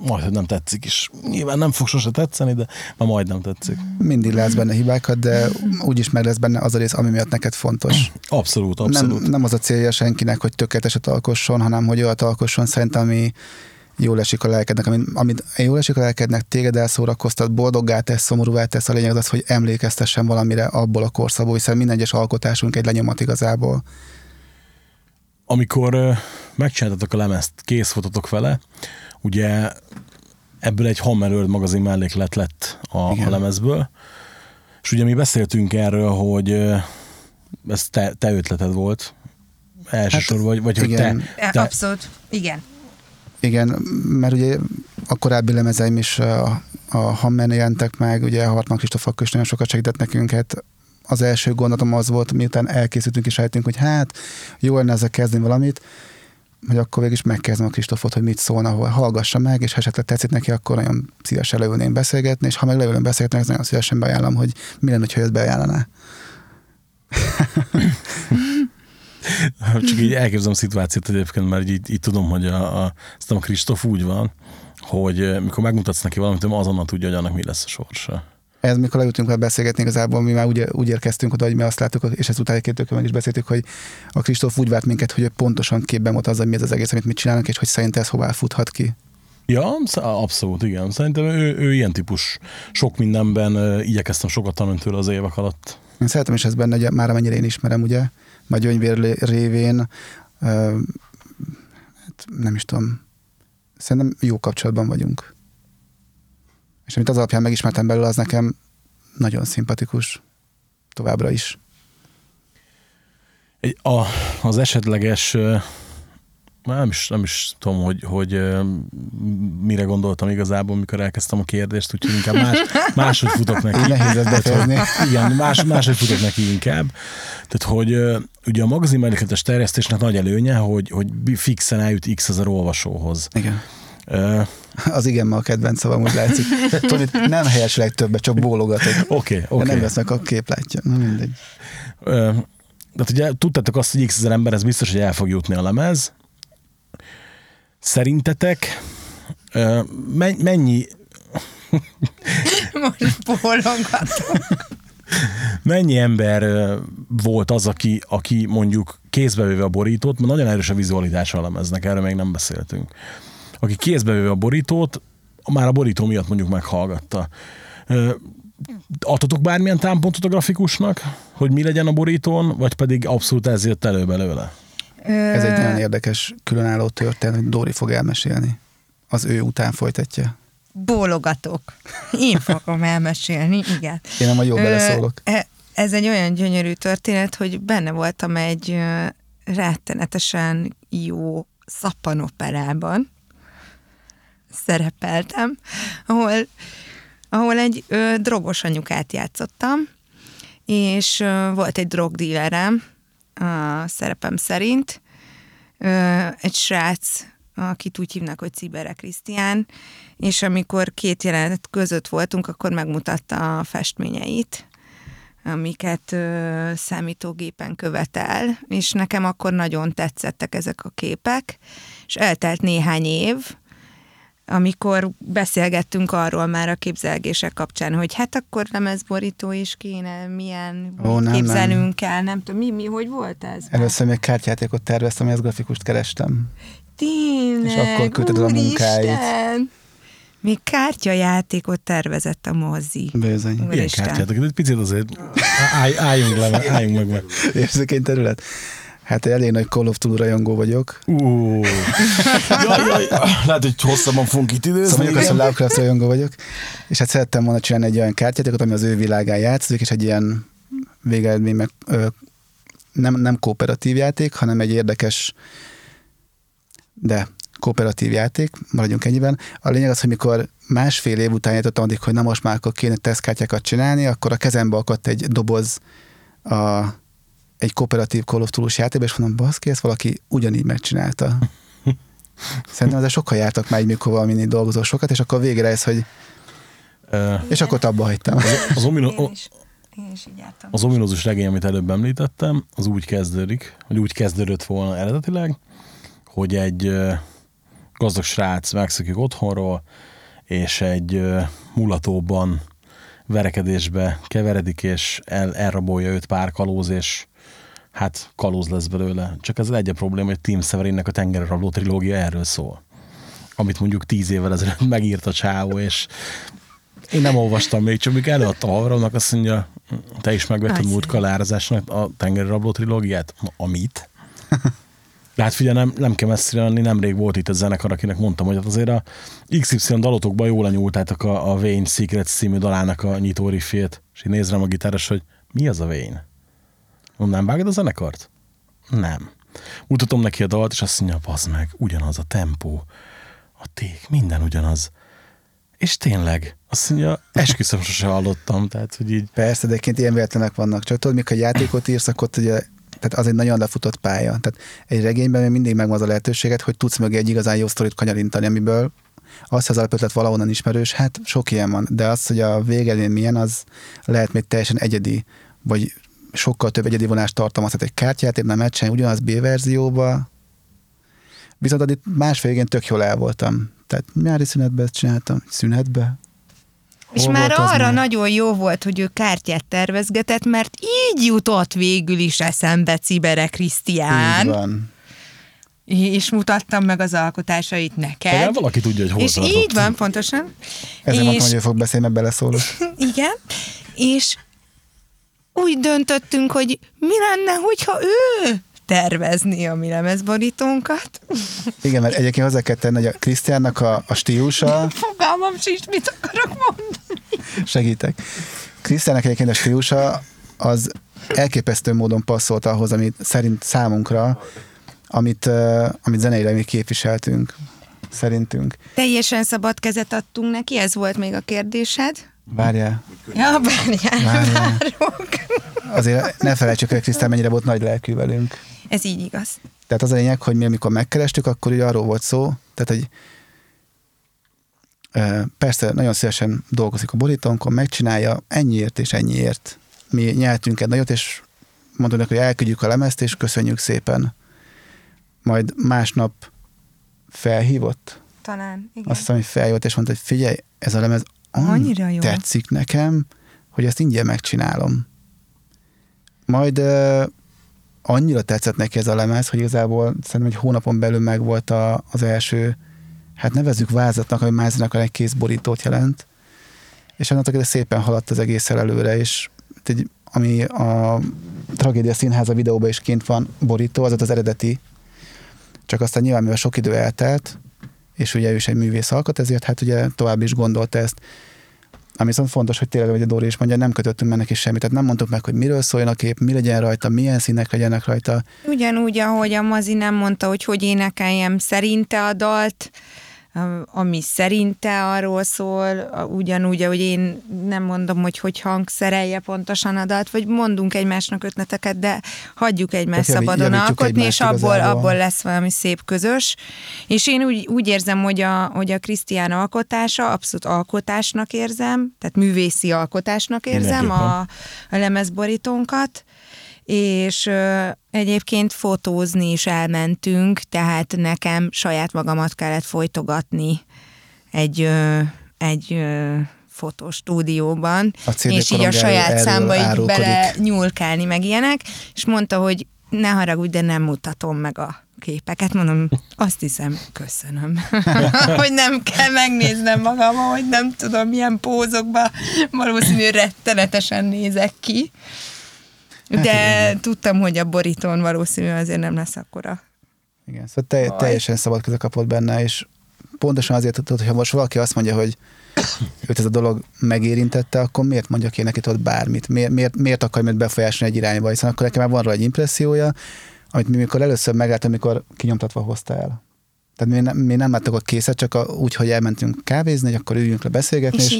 majdnem nem tetszik, és nyilván nem fog sose tetszeni, de már majdnem tetszik. Mindig lesz benne hibákat, de úgyis meg lesz benne az a rész, ami miatt neked fontos. Abszolút, abszolút. Nem az a célja senkinek, hogy tökéleteset alkosson, hanem hogy olyat alkosson szerintem, ami jól esik a lelkednek, amit jól esik a lelkednek, téged elszórakoztat, boldoggá tesz, szomorúvá tesz, a lényeg az, hogy emlékeztessen valamire abból a korszakból, hiszen minden egyes alkotásunk egy lenyomat igazából. Amikor megcsináltatok a lemezt, kész voltatok vele, ugye ebből egy Hammer World magazin melléklet lett a lemezből, és ugye mi beszéltünk erről, hogy ez te ötleted volt elsősorban, hát, vagy igen. Hogy te... Abszolút, igen. Igen, mert ugye a korábbi lemezeim is a Hammernél jelentek meg, ugye Hartmann Kristófak is nagyon sokat segített nekünk, hát az első gondolatom az volt, miután elkészültünk és rájöttünk, hogy hát jó lenne ezzel kezdeni valamit, hogy akkor végig is megkezdem a Kristófot, hogy mit szólna, hogy hallgassa meg, és ha esetleg tetszik neki, akkor nagyon szívesen leülném beszélgetni, és ha meg leülöm beszélgetni, nagyon szívesen beajánlom, hogy mi lenne, hogyha ezt beajánlaná. Csak így elképzelem a szituációt egyébként, mert így tudom, hogy a Kristóf úgy van, hogy mikor megmutatsz neki valamit, azonnal tudja, hogy annak mi lesz a sorsa. Ez mikor leültünk már beszélgetni, igazából mi már úgy érkeztünk oda, hogy mi azt láttuk, és ezt utána két meg is beszéltük, hogy a Kristóf úgy várt minket, hogy pontosan képben volt az, hogy mi ez az egész, amit mit csinálnak, és hogy szerintem ez hová futhat ki. Ja, abszolút, igen. Szerintem ő ilyen típus. Sok mindenben igyekeztem sokat tanulni tőle az évek alatt. Én szeretem is ez benne, hogy már amennyire én ismerem, ugye, majd Gyöngyvér révén, hát nem is tudom, szerintem jó kapcsolatban vagyunk. És amit az alapján megismertem belőle, az nekem nagyon szimpatikus továbbra is. Az esetleges, nem is tudom, hogy mire gondoltam igazából, mikor elkezdtem a kérdést, úgyhogy inkább máshogy futok neki. Nehéz ezt befejezni. Igen, máshogy futok neki inkább. Tehát, hogy ugye a magazin mellékletes terjesztésnek nagy előnye, hogy fixen eljut X ezer olvasóhoz. Igen. Az igen ma a kedvenc szavam, úgy látszik. Tudod, nem helyesleg többet, csak bólogatok. Oké. De nem vesznek a képlátja. Na mindegy. Tehát ugye tudtátok azt, hogy x ezer ember, ez biztos, hogy el fog jutni a lemez. Szerintetek mennyi... Most bólogatok. Mennyi ember volt az, aki mondjuk kézbevéve a borítót, mert nagyon erős a vizualitása a lemeznek, erről még nem beszéltünk. Aki kézbevéve a borítót, már a borító miatt mondjuk meghallgatta. Adtatok bármilyen támpontot a grafikusnak, hogy mi legyen a borítón, vagy pedig abszolút ez jött elő belőle? Ez egy nagyon érdekes, különálló történet, hogy Dóri fog elmesélni. Az ő után folytatja. Bólogatok. Én fogom elmesélni, igen. Én nem a jó beleszólok. Ez egy olyan gyönyörű történet, hogy benne voltam egy rettenetesen jó szappanoperában, szerepeltem, ahol egy drogos anyukát játszottam, és volt egy drogdílerem a szerepem szerint, egy srác, akit úgy hívnak, hogy Cibere Krisztián, és amikor két jelenet között voltunk, akkor megmutatta a festményeit, amiket számítógépen követel, és nekem akkor nagyon tetszettek ezek a képek, és eltelt néhány év, amikor beszélgettünk arról már a képzelgések kapcsán, hogy hát akkor lemezborító is kéne, milyen képzelünk kell, nem tudom, mi hogy volt ez? Először még kártyajátékot terveztem, és grafikust kerestem. Tényleg, és akkor küldted a munkáit. Még kártyajátékot tervezett a Mazi. Bizony. Milyen kártyajátékot? Egy picit azért álljunk meg. Érzékeny terület. Hát elég nagy Call of Duty rajongó vagyok. Lehet, hogy hosszabban fogunk itt időzni. Szóval mondjuk azt, hogy Lovecraft rajongó vagyok. És hát szerettem volna csinálni egy olyan kártyajátékot, ami az ő világán játszódik, és egy ilyen végeredményben nem kooperatív játék, hanem egy érdekes, de kooperatív játék, maradjunk ennyiben. A lényeg az, hogy mikor másfél év után jártottam addig, hogy na most már akkor kéne tesztkártyákat csinálni, akkor a kezembe akadt egy doboz egy kooperatív Call of Duty-s játékban, és mondom, baszki, ezt valaki ugyanígy megcsinálta. Szerintem azért sokkal jártak már, mikor valami dolgozó sokat, és akkor végre ez, hogy... és akkor abba hagytam. Az ominózus regény, amit előbb említettem, az úgy kezdődik, hogy úgy kezdődött volna eredetileg, hogy egy gazdag srác megszökik otthonról, és egy mulatóban verekedésbe keveredik, és elrabolja őt pár kalóz, és hát kalóz lesz belőle. Csak ez egy probléma, hogy Team Severinnek a tengerrabló trilógia erről szól. Amit mondjuk 10 évvel ezelőtt megírt a csávó, és én nem olvastam még, csak mikor előadta a haveromnak, azt mondja, te is megvetted múlt kalározásnak a tengerrabló trilógiát? Amit? De hát figyelj, nem kell messzire lenni, nemrég volt itt a zenekar, akinek mondtam, hogy azért a XY dalotokban jól anyúltátok a Wayne Secrets című dalának a nyitó riffjét, és így néz rám a gitáros, hogy mi az a Wayne? Mondom, nem vágod a zenekart? Nem. Mutatom neki a dalt, és azt mondja, bazd meg, ugyanaz a tempó, a ték, minden ugyanaz. És tényleg, azt mondja, esküszöm sose hallottam, tehát, hogy így... Persze, de egyébként ilyen véletlenek vannak, csak tudod, mikor játékot írsz, akkor ugye... Tehát az egy nagyon lefutott pálya. Tehát egy regényben még mindig megvan az a lehetőséget, hogy tudsz mögé egy igazán jó sztorit kanyarintani, amiből az, hogy az alapötlet valahonnan ismerős, hát sok ilyen van. De az, hogy a végelén milyen, az lehet még teljesen egyedi, vagy sokkal több egyedi vonást tartalmazhat egy kártyát, nem lehet sem ugyanaz B-verzióba. Viszont addig másfél végén tök jól el voltam. Tehát nyári szünetbe ezt csináltam, szünetbe. Hol és már arra már? Nagyon jó volt, hogy ő kártyát tervezgetett, mert így jutott végül is eszembe Cibere Krisztián. És mutattam meg az alkotásait neked. Igen, valaki tudja, hogy hol és tartott. Így van, pontosan. Ezen mondtam, hogy ő fog beszélni, mert beleszólok. Igen, és úgy döntöttünk, hogy mi lenne, hogyha ő tervezni a mi lemezborítónkat. Igen, mert egyébként hozzá kell tenni, hogy a Krisztiánnak a stílusa... Fogalmam sincs, mit akarok mondani. Segítek. Krisztiánnak egyébként a stílusa az elképesztő módon passzolt ahhoz, amit szerint számunkra, amit zeneire mi képviseltünk. Szerintünk. Teljesen szabad kezet adtunk neki, ez volt még a kérdésed? Várjál. Ja, várok. Azért ne felejtsük, hogy Krisztián mennyire volt nagy lelkű velünk. Ez így igaz. Tehát az a lényeg, hogy mi amikor megkerestük, akkor ugye arról volt szó, tehát hogy persze nagyon szívesen dolgozik a borítónkon, megcsinálja ennyiért és ennyiért. Mi nyeltünk egy nagyot, és mondtuk neki, hogy elküldjük a lemezt, és köszönjük szépen. Majd másnap felhívott. Talán, igen. Azt hiszem, hogy felhívott, és mondta, hogy figyelj, ez a lemez annyira jó. Tetszik nekem, hogy ezt ingyen megcsinálom. Majd annyira tetszett neki ez a lemez, hogy igazából szerintem egy hónapon belül megvolt az első, hát nevezzük vázatnak, ami Mázinak egy kész borítót jelent, és annak szépen haladt az egészen előre, és ami a Tragédia Színháza videóban is kint van borító, az ott az eredeti, csak aztán nyilván mivel sok idő eltelt, és ugye ő is egy művész alkot, ezért hát ugye tovább is gondolta ezt. Ami viszont fontos, hogy tényleg, hogy a Dóri is mondja, nem kötöttünk meg neki semmit. Tehát nem mondtuk meg, hogy miről szóljon a kép, mi legyen rajta, milyen színek legyenek rajta. Ugyanúgy, ahogy a Mazi nem mondta, hogy énekeljem szerinte a dalt, ami szerinte arról szól, ugyanúgy, ahogy én nem mondom, hogy hangszerelje pontosan a dalt, vagy mondunk egymásnak ötleteket, de hagyjuk egymást szabadon alkotni, és abból lesz valami szép közös. És én úgy érzem, hogy a Krisztián alkotása, abszolút alkotásnak érzem, tehát művészi alkotásnak érzem a lemezborítónkat, és egyébként fotózni is elmentünk, tehát nekem saját magamat kellett folytogatni egy fotostúdióban, és így a saját számba így bele nyúlkálni, meg ilyenek, és mondta, hogy ne haragudj, de nem mutatom meg a képeket, mondom, azt hiszem, köszönöm, hogy nem kell megnéznem magam, hogy nem tudom, milyen pózokban valószínűleg rettenetesen nézek ki. De hát, tudtam, hogy a borítón valószínűleg azért nem lesz akkora. Igen, szóval teljesen szabad között kapott benne, és pontosan azért tudod, hogyha most valaki azt mondja, hogy őt ez a dolog megérintette, akkor miért mondjak én neked ott bármit? Miért akarja őt befolyásolni egy irányba? Hiszen akkor nekem már van rá egy impressziója, amit mi mikor először megláttam, amikor kinyomtatva hozta el. Tehát mi nem láttuk a készet, csak úgy, hogy elmentünk kávézni, hogy akkor üljünk le beszélgetni, és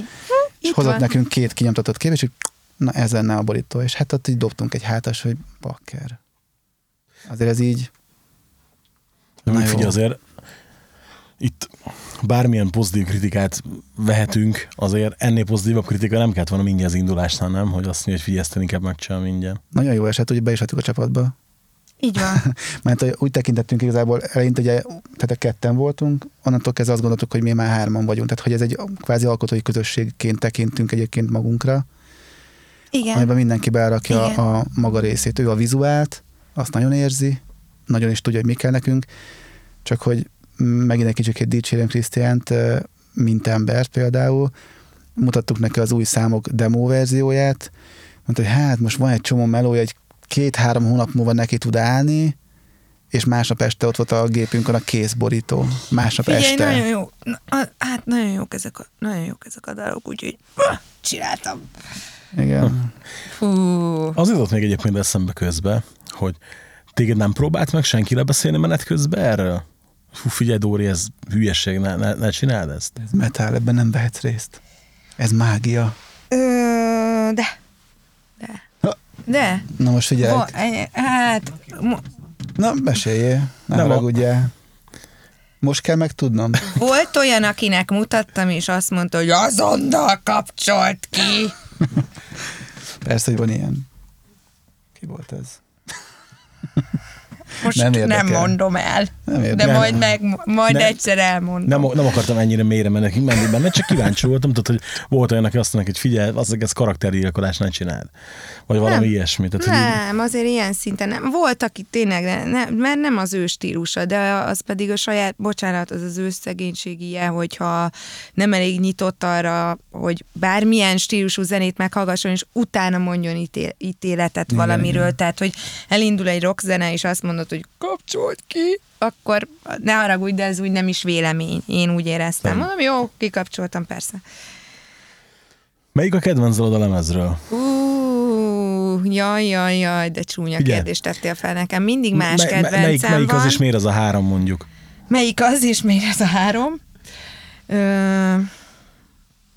hozott nekünk két kinyomtatott kép, és így, na ez lenne a borító. És hát ott így dobtunk egy hátas, hogy bakker. Azért ez így... Na figyelj, azért itt bármilyen pozitív kritikát vehetünk, azért ennél pozitívabb kritika nem kellett volna mindjárt az indulásnál, nem? Hogy azt mondja, hogy figyelj, ezt inkább megcsinálom mindjárt. Nagyon jó eset, hogy be is vettük a csapatba. Így van. Mert úgy tekintettünk igazából eleinte, ugye, tehát a ketten voltunk, onnantól kezdve azt gondoltuk, hogy mi már hárman vagyunk. Tehát, hogy ez egy kvázi alkotói közösségként tekintünk egyébként magunkra. Igen. Amiben mindenki berakja a maga részét. Ő a vizuált, azt nagyon érzi, nagyon is tudja, hogy mi kell nekünk. Csak hogy megint egy kicsit dicsérem Krisztiánt, mint embert például. Mutattuk neki az új számok demo verzióját. Mondta, hogy hát most van egy csomó melója, egy 2-3 hónap múlva neki tud állni, és másnap este ott volt a gépünkön a készborító. Másnap este. Nagyon jó. Hát nagyon jók ezek a dalok, úgyhogy csináltam. Igen. Hú. Az jutott még egyébként eszembe közbe, hogy téged nem próbált meg senki lebeszélni menet közben erről? Hú, figyelj Dóri, ez hülyeség, ne csináld ezt. Ez metál, ebben nem vehetsz részt. Ez mágia. De. Na most figyelj. Na, meséljél. Nem ragudjál. Most kell megtudnom. Volt olyan, akinek mutattam, és azt mondta, hogy azonnal kapcsolt ki. Persze, hogy van ilyen. Ki volt ez? Most nem mondom el. De majd egyszer elmondom. Nem akartam ennyire mélyre menni benne, csak kíváncsi voltam, tehát, hogy volt olyan, aki azt mondja, hogy figyelj, ez karaktergyilkolás, ne csináld. Vagy valami ilyesmi. Nem, azért ilyen szinten nem. Volt, aki tényleg, mert nem az ő stílusa, de az pedig a saját, bocsánat, az ő szegénység ilyen, hogyha nem elég nyitott arra, hogy bármilyen stílusú zenét meghallgasson, és utána mondjon ítéletet valamiről. Tehát, hogy elindul egy rockzene, és azt mondod, hogy kapcsolt ki, akkor ne haragudj, de ez úgy nem is vélemény. Én úgy éreztem. Nem. Mondom, jó, kikapcsoltam, persze. Melyik a kedvenc dalod a lemezről? Jaj, de csúnya kérdést tettél fel nekem. Mindig más kedvencem melyik van. Az, és miért az a három, mondjuk? Melyik az, és miért az a három?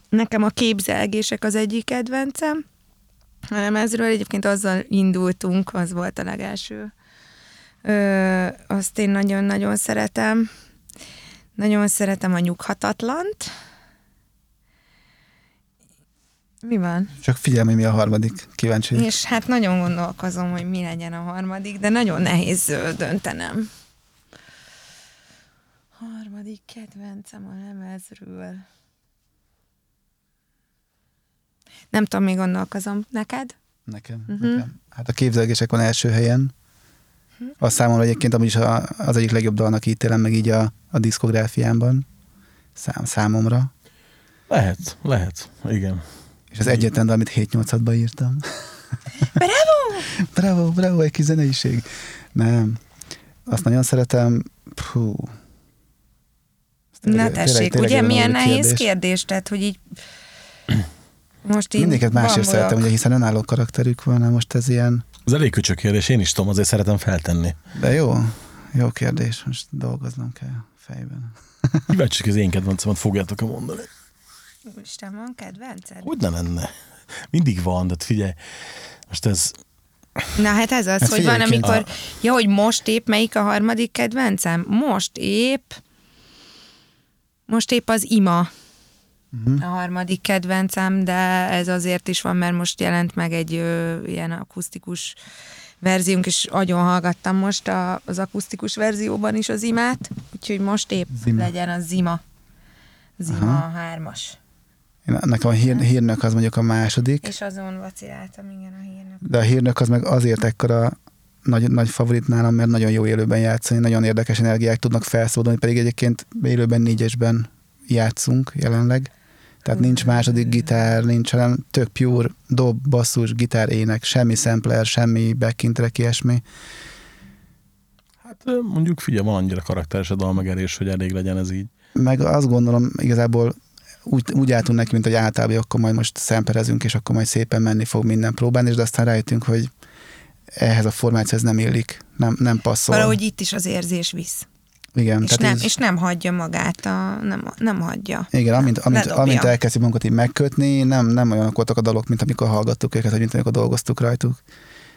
Nekem a képzelgések az egyik kedvencem. A lemezről egyébként azzal indultunk, az volt a legelső. Azt én nagyon-nagyon szeretem. Nagyon szeretem a Nyughatatlant. Mi van? Csak figyelj, mi a harmadik. Kíváncsi. És hát nagyon gondolkozom, hogy mi legyen a harmadik, de nagyon nehéz döntenem. Harmadik kedvencem a lemezről. Nem tudom, mi gondolkozom. Neked? Nekem. Hát a képzelgések van első helyen. Azt számomra egyébként amúgy is az egyik legjobb dalnak ítélem meg így a diszkográfiámban. Számomra. Lehet. Igen. És az egyetlen, amit 7-8-ban írtam. Bravo, egy kis zeneiség. Nem. Azt nagyon szeretem. Hú. Na tessék, ugye milyen nehéz kérdés, tehát, hogy így most így mindéket másért szeretem, ugye, hiszen önálló karakterük van, most ez ilyen. Ez elég köcsög kérdés, én is tudom, azért szeretem feltenni. De jó kérdés, most dolgoznom kell fejben. Kíváncsiak az én kedvencemet fogjátok mondani. Isten, van kedvenced? Hogy ne lenne? Mindig van, de figyelj, most ez... Na hát ez az, hogy van, amikor... Ja, hogy most épp melyik a harmadik kedvencem? Most épp az ima. A harmadik kedvencem, de ez azért is van, mert most jelent meg egy ilyen akusztikus verziónk, és agyon hallgattam most az akusztikus verzióban is az imát, úgyhogy most épp legyen a zima. Zima 3-as. Nekem a hírnök az mondjuk a második. És azon vaciláltam, igen, a hírnök. De a hírnök az meg azért ekkora nagy favorit nálam, mert nagyon jó élőben játszani, nagyon érdekes energiák tudnak felszabadulni, pedig egyébként élőben négyesben játszunk jelenleg. Tehát nincs második gitár, nincs, hanem tök pure, dob, basszus, gitár, ének, semmi sampler, semmi backing track, ilyesmi. Hát mondjuk figyelj, van annyira karakteres a dalmegerés, hogy elég legyen ez így. Meg azt gondolom, igazából úgy álltunk neki, mint hogy általában, akkor majd most szemperezünk, és akkor majd szépen menni fog minden próbán, és de aztán rájöttünk, hogy ehhez a formációhoz nem illik, nem passzol. Valahogy itt is az érzés visz. Igen, és nem hagyja magát, nem hagyja. Igen, amint elkezdjük magunkat így megkötni, nem olyanok voltak a dalok, mint amikor hallgattuk őket, vagy mint amikor dolgoztuk rajtuk.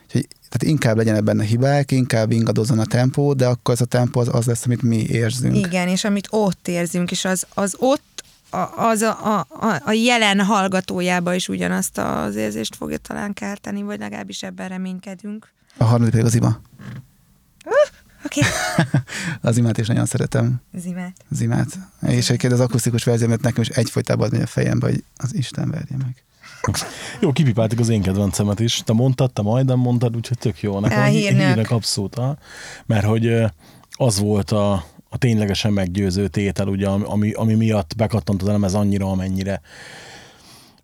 Úgyhogy, tehát inkább legyenek benne hibák, inkább ingadozzon a tempó, de akkor ez a tempó az lesz, amit mi érzünk. Igen, és amit ott érzünk, és az ott a jelen hallgatójába is ugyanazt az érzést fogja talán kelteni, vagy legalábbis ebben reménykedünk. A harmadik pedig az ima. Oké. Okay. Az imát is nagyon szeretem. Az imát. És egyébként az akusztikus verziómet nekem is egyfolytában az megy a fejembe, hogy az Isten verje meg. Jó, kipipáltuk az én kedvencemet is. Te majdnem mondtad, úgyhogy tök jó. Nekem hírnek abszolút. Mert hogy az volt a ténylegesen meggyőző tétel, ugye, ami miatt bekattant az elem, ez annyira, amennyire,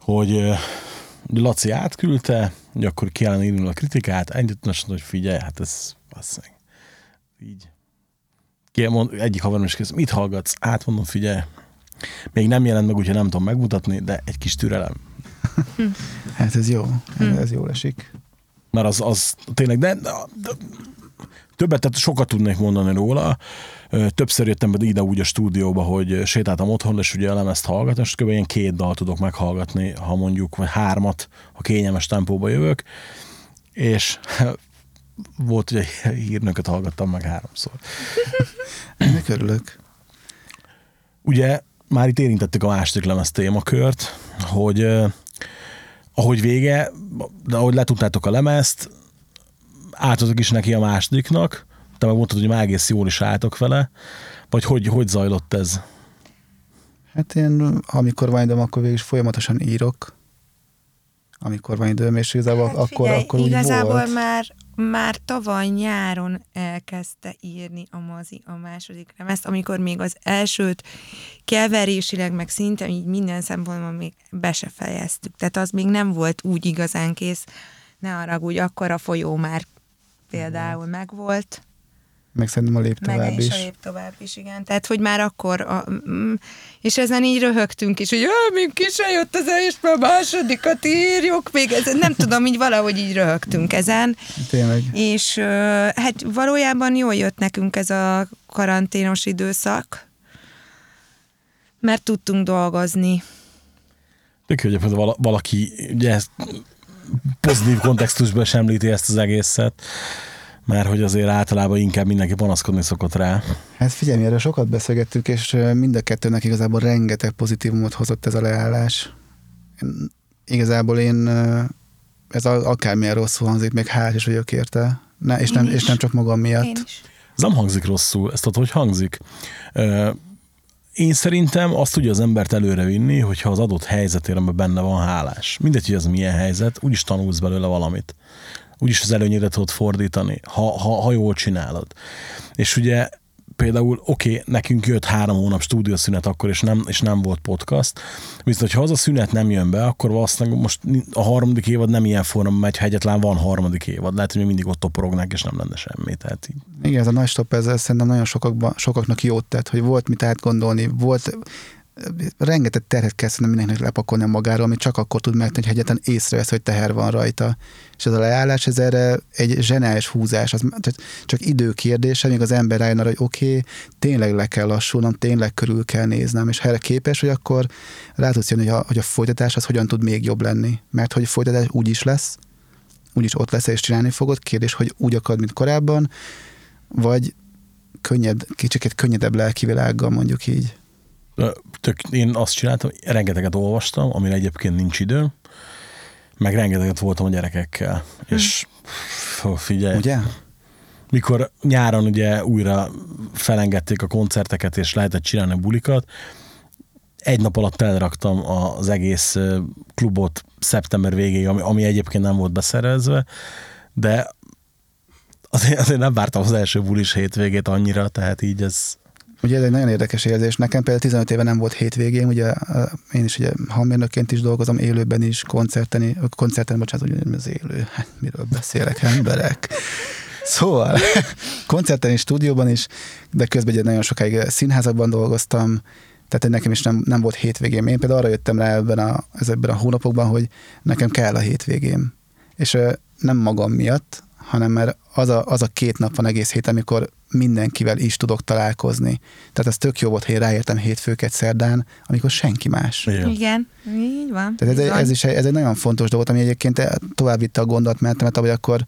hogy Laci átküldte, hogy akkor ki kellene írni a kritikát, együttesen, hogy figyelj, hát ez vasszeg. Így. Egyik haverom is kérdez, mit hallgatsz? Hát mondom, figyelj, még nem jelent meg, úgyhogy nem tudom megmutatni, de egy kis türelem. Hát ez jó, ez jól esik. Mert az tényleg, de többet, tehát sokat tudnék mondani róla. Többször jöttem be ide úgy a stúdióba, hogy sétáltam otthon, és ugye elemezt hallgatom, és kb. Ilyen 2 dal tudok meghallgatni, ha mondjuk, vagy 3, ha kényelmes tempóba jövök, és volt, hogy a hírnököt hallgattam meg 3-szor. Ennek örülök. Ugye már itt érintettük a második lemez témakört, hogy ahogy vége, de ahogy letudtátok a lemezt, álltatok is neki a másodiknak, te meg mondtad, hogy már egész jól is álltok vele, vagy hogy zajlott ez? Hát én, amikor van időm, akkor végig is folyamatosan írok, amikor van időm, és igazából hát akkor igazából úgy volt. Már tavaly nyáron elkezdte írni a Mazi a második lemezt, amikor még az elsőt keverésileg, meg szinte így minden szempontból még be se fejeztük. Tehát az még nem volt úgy igazán kész. Ne haragudj, akkor a folyó már például megvolt. Meg szerintem a lép tovább is. Meg is a lép tovább is, igen. Tehát, hogy már akkor, és ezen így röhögtünk is, hogy még ki se jött az el, és már másodikat írjuk, még ezen, nem tudom, így valahogy így röhögtünk ezen. Tényleg. És hát valójában jól jött nekünk ez a karanténos időszak, mert tudtunk dolgozni. Tök jó, hogy valaki ugye ezt, pozitív kontextusban sem említi ezt az egészet. Mert hogy azért általában inkább mindenki panaszkodni szokott rá. Hát figyelj, erről sokat beszélgettünk, és mind a kettőnek igazából rengeteg pozitívumot hozott ez a leállás. Igazából én, ez akármilyen rosszul hangzik, még hálás vagyok érte, és nem csak magam miatt. Ez nem hangzik rosszul, ezt tudod, hogy hangzik. Én szerintem azt tudja az embert előrevinni, hogyha az adott helyzetében benne van hálás. Mindegy, hogy ez milyen helyzet, úgyis tanulsz belőle valamit. Úgyis az előnyére tudod fordítani, ha jól csinálod. És ugye például, nekünk jött 3 hónap stúdiószünet akkor, és nem volt podcast, viszont ha az a szünet nem jön be, akkor valószínűleg most a harmadik évad nem ilyen formában megy, ha egyetlen van harmadik évad. Lehet, hogy mindig ott toporognak, és nem lenne semmi. Tehát így. Igen, ez a nagy stop, ez szerintem nagyon sokaknak jót tett, hogy volt mit átgondolni, volt rengeteg terhet kell szerintem mindenkinek lepakolni magáról, ami csak akkor tud megtenni, hogy egyetlen észrevesz, hogy teher van rajta. És ez a leállás, ez erre egy zseniális húzás. Az, csak idő kérdése, míg az ember rájön arra, hogy tényleg le kell lassulnom, tényleg körül kell néznem, és ha erre képes, hogy akkor rá tudsz jönni, hogy a folytatás az hogyan tud még jobb lenni. Mert hogy a folytatás úgy is lesz, úgy is ott lesz, és csinálni fogod. Kérdés, hogy úgy akad, mint korábban, vagy könnyedebb lelkivilággal, mondjuk így. Én azt csináltam, rengeteget olvastam, amire egyébként nincs idő, meg rengeteget voltam a gyerekekkel. És figyelj, ugye? Mikor nyáron ugye újra felengedték a koncerteket, és lehetett csinálni a bulikat, egy nap alatt elraktam az egész klubot szeptember végéig, ami egyébként nem volt beszervezve, de Azért nem vártam az első bulis hétvégét annyira, tehát így ez... Ugye ez egy nagyon érdekes érzés. Nekem például 15 éve nem volt hétvégém, ugye én is ugye hangmérnökként is dolgozom, élőben is, koncerten, bocsánat, ugye az élő, hát miről beszélek, emberek. Szóval koncerten is, stúdióban is, de közben ugye nagyon sokáig színházakban dolgoztam, tehát nekem is nem volt hétvégém. Én például arra jöttem rá ezekben a hónapokban, hogy nekem kell a hétvégém. És nem magam miatt, hanem mert az a két nap van egész hét, amikor mindenkivel is tudok találkozni. Tehát ez tök jó volt, hogy ráértem hétfőket szerdán, amikor senki más. Igen, így van. Tehát ez egy nagyon fontos dolog, ami egyébként tovább vitte a gondolatmenetemet, hogy akkor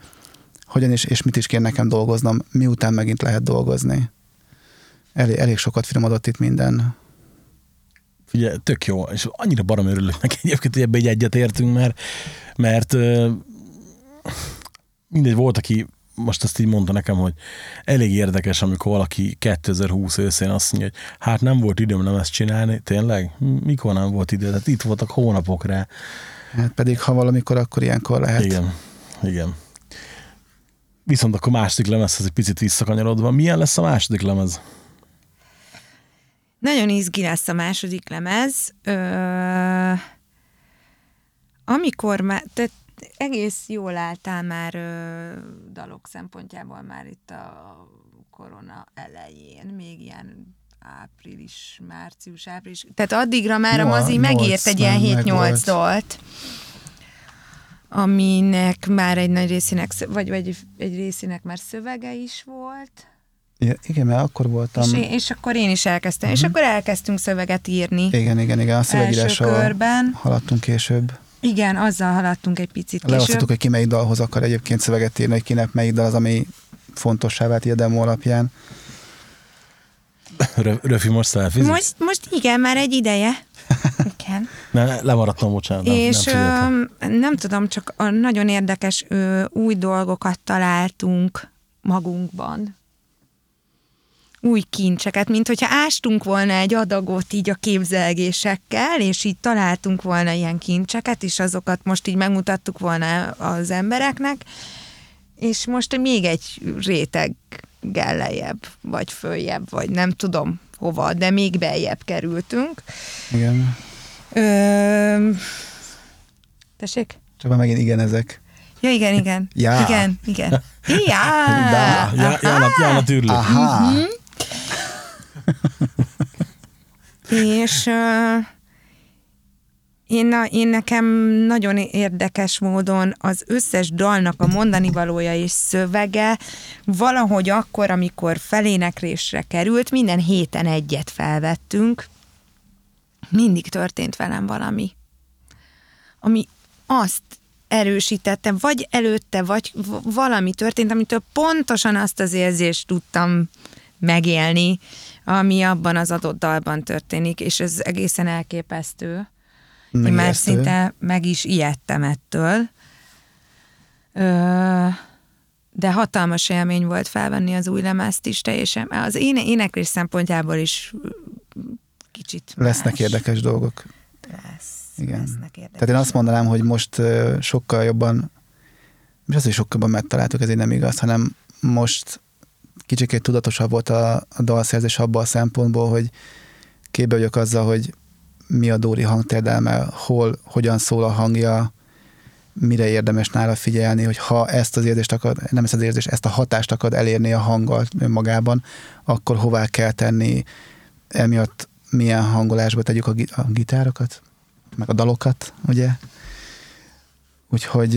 hogyan is, és mit is kér nekem dolgoznom, miután megint lehet dolgozni. Elég sokat finomodott itt minden. Ugye tök jó, és annyira barom örülök meg egyébként, hogy ebbe így egyetértünk, mert mindegy, volt, aki most azt így mondta nekem, hogy elég érdekes, amikor valaki 2020 őszén azt mondja, hogy hát nem volt időm nem ezt csinálni, tényleg? Mikor nem volt idő? Tehát itt voltak hónapok rá. Hát pedig ha valamikor, akkor ilyenkor lehet. Igen. Viszont akkor második lemezhez egy picit visszakanyarodva. Milyen lesz a második lemez? Nagyon izgi lesz a második lemez. Amikor már... Egész jól álltál már dalok szempontjából már itt a korona elején, még ilyen március-április. Tehát addigra már a Mazi megírt egy ilyen 7-8 dalt, aminek már egy nagy részének, vagy egy részének már szövege is volt. Ja, igen, mert akkor voltam. És akkor én is elkezdtem. Uh-huh. És akkor elkezdtünk szöveget írni. Igen. A szövegírással haladtunk később. Igen, azzal haladtunk egy picit később. Leosztottuk, hogy ki melyik dalhoz akar egyébként szöveget írni, hogy kinek melyik dal az, ami fontossá vált a demo alapján. Röfi, most elfizik? Most igen, már egy ideje. Igen. Lemaradtam, bocsánat. És nem tudom, csak nagyon érdekes új dolgokat találtunk magunkban. Új kincseket, mint hogyha ástunk volna egy adagot így a képzelgésekkel, és így találtunk volna ilyen kincseket, és azokat most így megmutattuk volna az embereknek, és most még egy réteggel lejjebb, vagy följebb, vagy nem tudom hova, de még beljebb kerültünk. Igen. Tessék? Csak már megint igen ezek. Ja, igen. Ja. Igen. Ján a tűrlő. Aha. Uh-huh. És én nekem nagyon érdekes módon az összes dalnak a mondani valója és szövege valahogy akkor, amikor feléneklésre került, minden héten egyet felvettünk, mindig történt velem valami, ami azt erősítettem, vagy előtte, vagy valami történt, amitől pontosan azt az érzést tudtam megélni, ami abban az adott dalban történik, és ez egészen elképesztő. Megijesztő. Én már szinte meg is ijedtem ettől. De hatalmas élmény volt felvenni az új lemezt is, teljesen. Az éneklés szempontjából is kicsit más. Lesznek érdekes dolgok. Igen. Lesznek érdekes. Tehát én azt mondanám, hogy most sokkal jobban, és azt is sokkal jobban megtaláltuk, ezért nem igaz, hanem most kicsikét tudatosabb volt a dalszerzés abban a szempontból, hogy képbe vagyok azzal, hogy mi a Dóri hangtérdelme, hol, hogyan szól a hangja, mire érdemes nála figyelni, hogy ha ezt a hatást akad elérni a hanggal önmagában, akkor hová kell tenni, emiatt milyen hangolásba tegyük a gitárokat, meg a dalokat, ugye? Úgyhogy...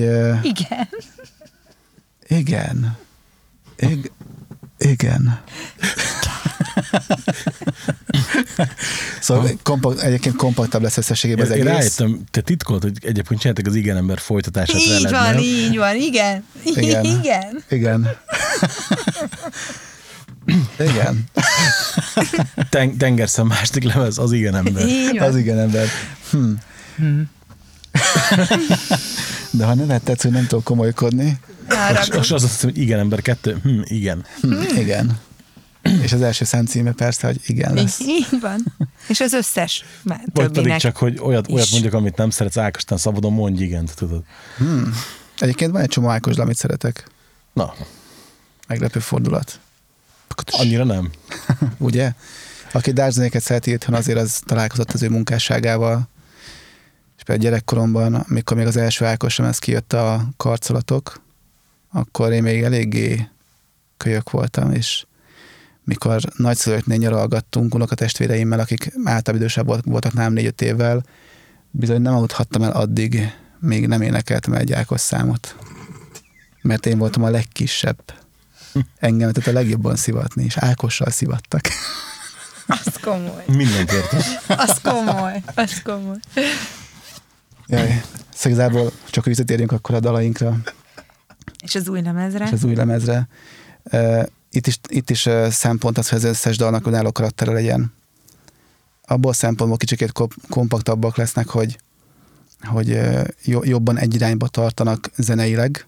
Igen. Szóval egyébként kompaktabb lesz összességében az egész. Én rájöttem, te titkolt, hogy egyébként csináltak az igen ember folytatását veled, nem? Így van, igen. Igen. Tengerszem második lemez, az igen ember. Az igen ember. De ha nevet tetsz, hogy nem tudok komolykodni. És azt hiszem, hogy igen ember 2. Igen. És az első számcíme persze, hogy igen lesz. Így van. És az összes már többinek. Vagy pedig csak, hogy olyat mondjak, amit nem szeretsz, Ákostán szabadon mondj igent, tudod. Egyébként van egy csomó Ákosd, amit szeretek. Na. Meglepő fordulat. Annyira nem. Ugye? Aki dárzenéket szereti itthon, azért az találkozott az ő munkásságával. És például gyerekkoromban, amikor még az első Ákosom, ez kijött a Karcolatok, akkor én még eléggé kölyök voltam, és mikor nagyszülőknél nyaralgattunk unokatestvéreimmel, akik általában idősebb voltak nálam 4-5 évvel, bizony nem aludhattam el addig, még nem énekeltem el egy Ákos számot. Mert én voltam a legkisebb. Engem tehát a legjobban szivatni, és Ákossal szivattak. Az komoly. Mindenkért. Az komoly, az komoly. Jaj, szóval csak visszatérjünk akkor a dalainkra. És az új lemezre. És az új lemezre. Itt is szempont az, hogy az összes dalnak önálló karaktere legyen. Abból szempontból kicsikét kompaktabbak lesznek, hogy jobban egy irányba tartanak zeneileg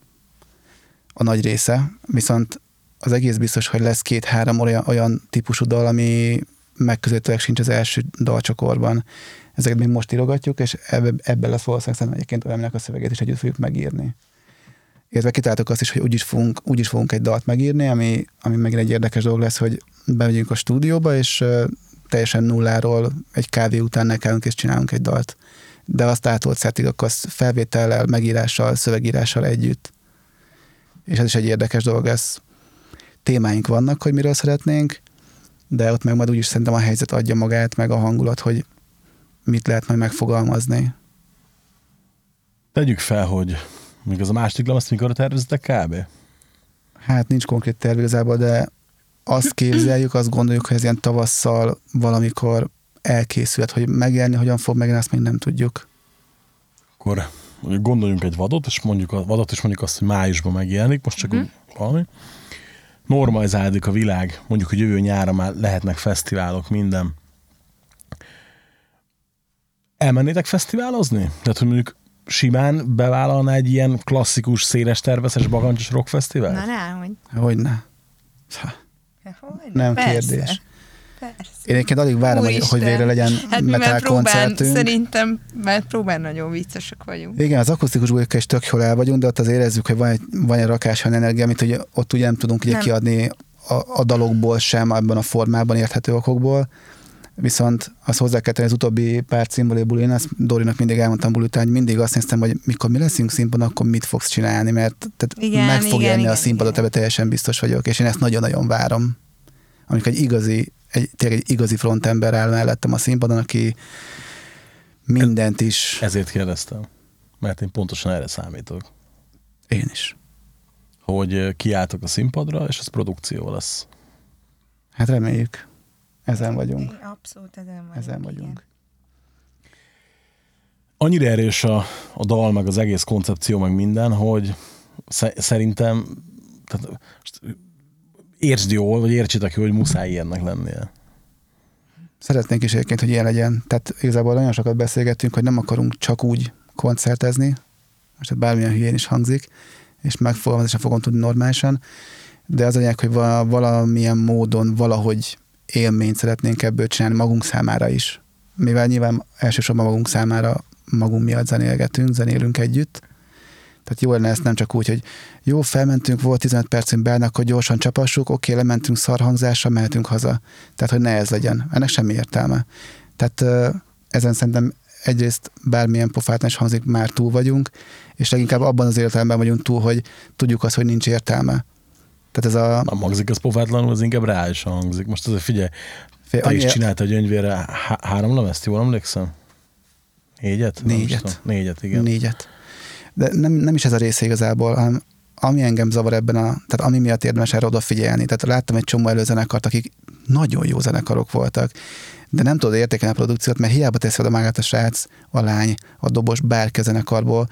a nagy része, viszont az egész biztos, hogy lesz 2-3 olyan típusú dal, ami megközelítőleg sincs az első dalcsokorban. Ezeket még most írogatjuk, és ebben lesz valószínűleg szerintem egyébként olyannak a szövegét is együtt fogjuk megírni. Értve kitáltuk azt is, hogy úgy is fogunk egy dalt megírni, ami megint egy érdekes dolog lesz, hogy bemegyünk a stúdióba, és teljesen nulláról egy kávé után nekelünk, és csinálunk egy dalt. De azt átolt szertig, akkor azt felvétellel, megírással, szövegírással együtt. És ez is egy érdekes dolog lesz. Témáink vannak, hogy miről szeretnénk, de ott meg majd úgyis szerintem a helyzet adja magát, meg a hangulat, hogy mit lehet majd megfogalmazni. Tegyük fel, hogy még az a másik lemez, mikor tervezitek kb? Hát nincs konkrét terv igazából, de azt képzeljük, azt gondoljuk, hogy ez ilyen tavasszal valamikor elkészült, hogy megjelenni, hogyan fog megjelenni, azt még nem tudjuk. Akkor gondoljunk egy vadot, és mondjuk azt, hogy májusban megjelenik, most csak úgy valami. Normalizálódik a világ, mondjuk, hogy jövő nyára már lehetnek fesztiválok, minden. Elmennétek fesztiválozni? Tehát, hogy mondjuk simán bevállalná egy ilyen klasszikus, széles, terveszes, bagancsos rockfesztivál? Na, nehogy. Hogyne. Nem persze. Kérdés. Persze. Én egyébként alig várom, hogy végre legyen hát metal koncertünk. Szerintem már próbán nagyon viccesak vagyunk. Igen, az akusztikus bújka is tök jól el vagyunk, de ott az érezzük, hogy van egy rakáson energia, amit ugye, ott ugye nem tudunk ugye kiadni a dalokból sem, abban a formában érthető okokból. Viszont azt hozzá kell tenni, az utóbbi pár Cimbali bulin, azt Dórinak mindig elmondtam buli után, mindig azt néztem, hogy mikor mi leszünk színpadon, akkor mit fogsz csinálni, mert tehát igen, meg fog élni a színpadot, ebben teljesen biztos vagyok, és én ezt nagyon-nagyon várom. Amikor egy igazi frontember áll mellettem a színpadon, aki mindent is... Ezért kérdeztem, mert én pontosan erre számítok. Én is. Hogy kiálltok a színpadra, és ez produkció lesz. Hát reméljük. Ezen vagyunk. Abszolút ezen vagyunk. Annyira erős a dal, meg az egész koncepció, meg minden, hogy szerintem tehát, értsd jól, vagy értsétek jól, hogy muszáj ilyennek lennie. Szeretnénk is egyébként, hogy ilyen legyen. Tehát igazából nagyon sokat beszélgettünk, hogy nem akarunk csak úgy koncertezni, most bármilyen hülyén is hangzik, és megfogalmazáson fogom tudni normálisan, de az anyag, hogy valamilyen módon, valahogy élményt szeretnénk ebből csinálni magunk számára is. Mivel nyilván elsősorban magunk számára, magunk miatt zenélünk együtt. Tehát jó lenne ezt nem csak úgy, hogy jó, felmentünk, volt 15 percünk benne, akkor gyorsan csapassuk, oké, lementünk szarhangzásra, mehetünk haza. Tehát, hogy ne ez legyen. Ennek semmi értelme. Tehát ezen szerintem egyrészt bármilyen pofátlan is hangzik, már túl vagyunk, és leginkább abban az értelemben vagyunk túl, hogy tudjuk azt, hogy nincs értelme. Tehát ez nem hangzik az pofátlanul, az inkább reálisan hangzik. Most azért figyelj, te is csinálta a Gyöngyvérre 3 lemezt, jól emlékszem? 4-et? 4-et. 4-et, igen. 4-et. De nem is ez a része igazából, hanem ami engem zavar ebben, tehát ami miatt érdemes erre odafigyelni. Tehát láttam egy csomó előzenekart, akik nagyon jó zenekarok voltak, de nem tudod értékelni a produkciót, mert hiába teszi oda magát a srác, a lány, a dobos, bárki zenekarból.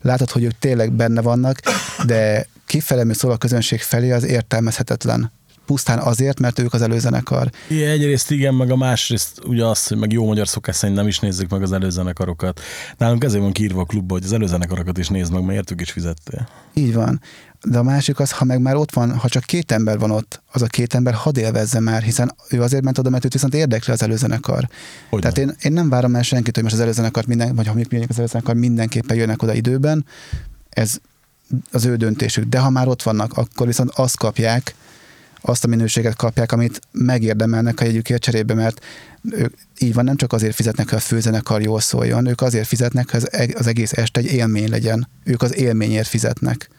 Látod, hogy ők tényleg benne vannak, de kifelemű szól a közönség felé, az értelmezhetetlen. Pusztán azért, mert ők az előzenekar. Igen, egyrészt igen, meg a másrészt ugye az, hogy meg jó magyar szokás szerint nem is nézzük meg az előzenekarokat. Nálunk ezért van kiírva a klubba, hogy az előzenekarokat is nézd meg, mert értük is fizettél. Így van. De a másik az, ha meg már ott van, ha csak 2 ember van ott, az a 2 ember hadd élvezze már, hiszen ő azért ment oda, mert őt viszont érdekli az előzenekar. Hogyne? Tehát én nem várom el senkit, hogy most az előzenekar mindenképpen jönnek oda időben. Ez az ő döntésük. De ha már ott vannak, akkor viszont azt kapják, azt a minőséget kapják, amit megérdemelnek a jegyükért cserébe, mert ők így van, nem csak azért fizetnek, ha a főzenekar jól szóljon, ők azért fizetnek, hogy az egész este egy élmény legyen. Ők az élményért fizetnek.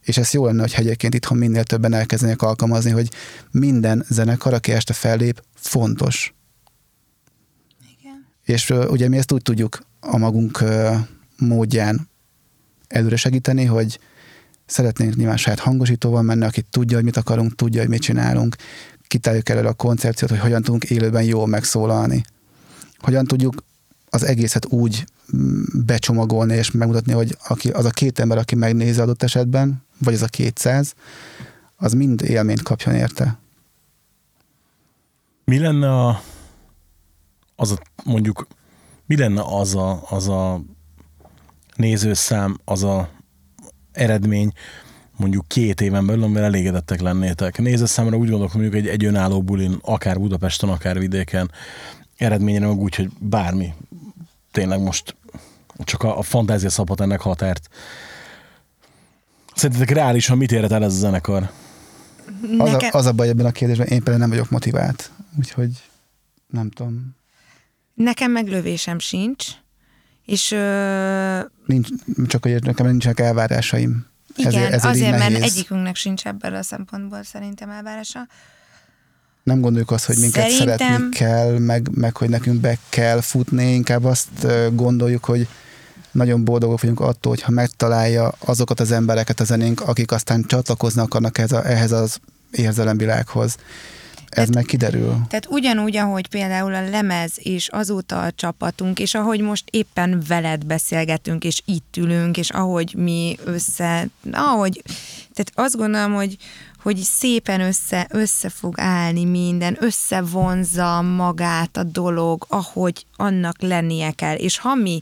És ez jó lenne, hogy egyébként itthon minél többen elkezdenek alkalmazni, hogy minden zenekar, aki este fellép, fontos. Igen. És ugye mi ezt úgy tudjuk a magunk módján előre segíteni, hogy szeretnénk nyilván saját hangosítóval menni, aki tudja, hogy mit akarunk, tudja, hogy mit csinálunk. Kitáljuk elő a koncepciót, hogy hogyan tudunk élőben jól megszólalni. Hogyan tudjuk az egészet úgy becsomagolni és megmutatni, hogy az a két ember, aki megnézi adott esetben, vagy az a 200, az mind élményt kapjon érte. Mi lenne az a nézőszám, az a eredmény mondjuk 2 éven belül, amivel elégedettek lennétek? Nézőszámra úgy gondolok, mondjuk egy önálló bulin, akár Budapesten, akár vidéken, eredményre meg úgy, hogy bármi. Tényleg most csak a fantázia szabhat ennek határt. Szerintetek reálisan mit érhet el ez a zenekar? Az a baj ebben a kérdésben, én például nem vagyok motivált, úgyhogy nem tudom. Nekem meglövésem sincs, és... Nincs, csak hogy nekem nincsenek elvárásaim. Igen, ezért mert egyikünknek sincs ebből a szempontból szerintem elvárása. Nem gondoljuk azt, hogy minket szeretni kell, meg hogy nekünk be kell futni, inkább azt gondoljuk, hogy nagyon boldogok vagyunk attól, hogyha megtalálja azokat az embereket a zenénk, akik aztán csatlakoznak akarnak ehhez az érzelemvilághoz. Ez meg kiderül. Tehát ugyanúgy, ahogy például a lemez és azóta a csapatunk, és ahogy most éppen veled beszélgetünk, és itt ülünk, és ahogy mi tehát azt gondolom, hogy szépen össze fog állni minden, összevonza magát a dolog, ahogy annak lennie kell. És ha mi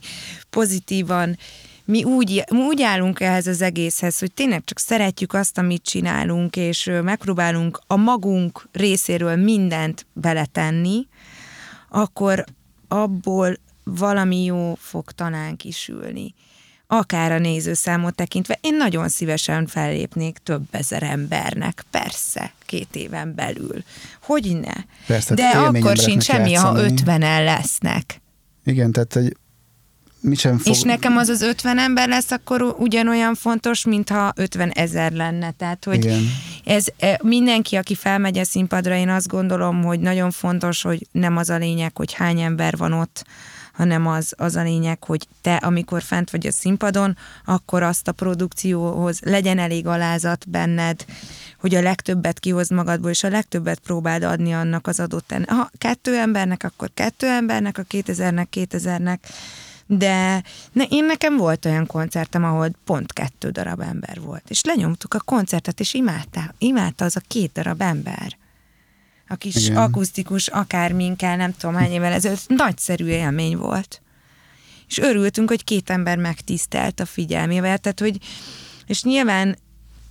pozitívan, mi úgy állunk ehhez az egészhez, hogy tényleg csak szeretjük azt, amit csinálunk, és megpróbálunk a magunk részéről mindent beletenni, akkor abból valami jó fog talán kisülni. Akár a nézőszámot tekintve, én nagyon szívesen fellépnék több ezer embernek, persze, 2 éven belül. Hogy ne? Persze, de akkor sincs semmi, ha 50-en lesznek. Igen, tehát egy mi sem fog... És nekem az 50 ember lesz, akkor ugyanolyan fontos, mintha 50 000 lenne. Tehát, hogy igen. Ez mindenki, aki felmegy a színpadra, én azt gondolom, hogy nagyon fontos, hogy nem az a lényeg, hogy hány ember van ott, hanem az a lényeg, hogy te, amikor fent vagy a színpadon, akkor azt a produkcióhoz legyen elég alázat benned, hogy a legtöbbet kihozd magadból, és a legtöbbet próbáld adni annak az adott ennek. Ha 2 embernek, akkor 2 embernek, a 2000-nek, 2000-nek. De nekem volt olyan koncertem, ahol pont 2 darab ember volt, és lenyomtuk a koncertet, és imádta az a 2 darab ember. A kis igen. Akusztikus akárminkkel, nem tudom hány évvel ezelőtt, nagyszerű élmény volt. És örültünk, hogy 2 ember megtisztelt a figyelmével, tehát hogy, és nyilván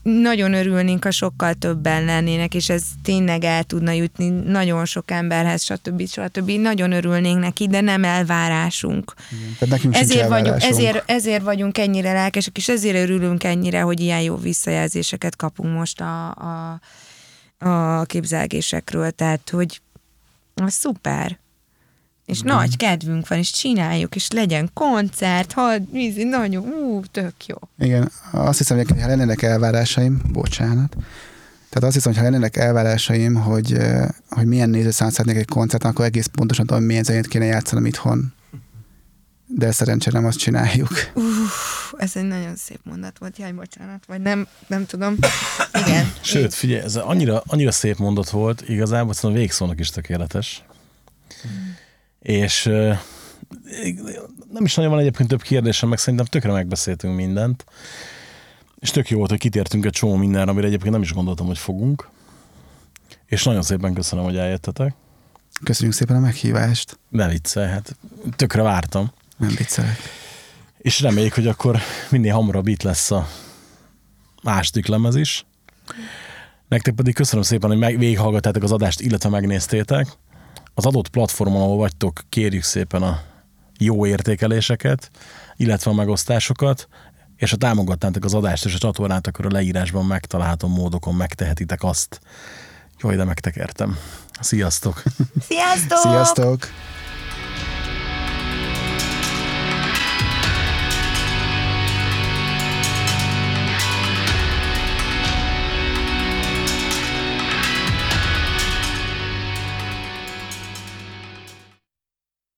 nagyon örülnénk, ha sokkal többen lennének, és ez tényleg el tudna jutni nagyon sok emberhez, stb. Nagyon örülnénk neki, de nem elvárásunk. Igen, ezért vagyunk ennyire lelkesek, és ezért örülünk ennyire, hogy ilyen jó visszajelzéseket kapunk most a képzelgésekről, tehát, hogy szuper. És nagy kedvünk van, és csináljuk, és legyen koncert, nagyon, tök jó. Igen, azt hiszem, hogy ha lennének elvárásaim, tehát azt hiszem, hogy ha lennének elvárásaim, hogy milyen nézőszámot szeretnék egy koncerten, akkor egész pontosan tudom, milyen zenét kéne játszanom itthon. De szerencsére nem azt csináljuk. Ez egy nagyon szép mondat volt, jaj, bocsánat, vagy nem tudom. Igen. Sőt, figyelj, ez annyira szép mondat volt, igazából a végszónak is tökéletes. És nem is nagyon van egyébként több kérdésem, meg szerintem tökre megbeszéltünk mindent. És tök jó volt, hogy kitértünk egy csomó mindenre, amire egyébként nem is gondoltam, hogy fogunk. És nagyon szépen köszönöm, hogy eljöttetek. Köszönjük szépen a meghívást. Ne viccelj, hát tökre vártam. Nem viccelek. És reméljük, hogy akkor minél hamarabb itt lesz a második lemez is. Nektek pedig köszönöm szépen, hogy végighallgattátok az adást, illetve megnéztétek. Az adott platformon, ahol vagytok, kérjük szépen a jó értékeléseket, illetve a megosztásokat, és ha támogatnátok az adást és a csatornát, akkor a leírásban megtalálható módokon megtehetitek azt. Jó, ide megtekertem. Sziasztok! Sziasztok! Sziasztok!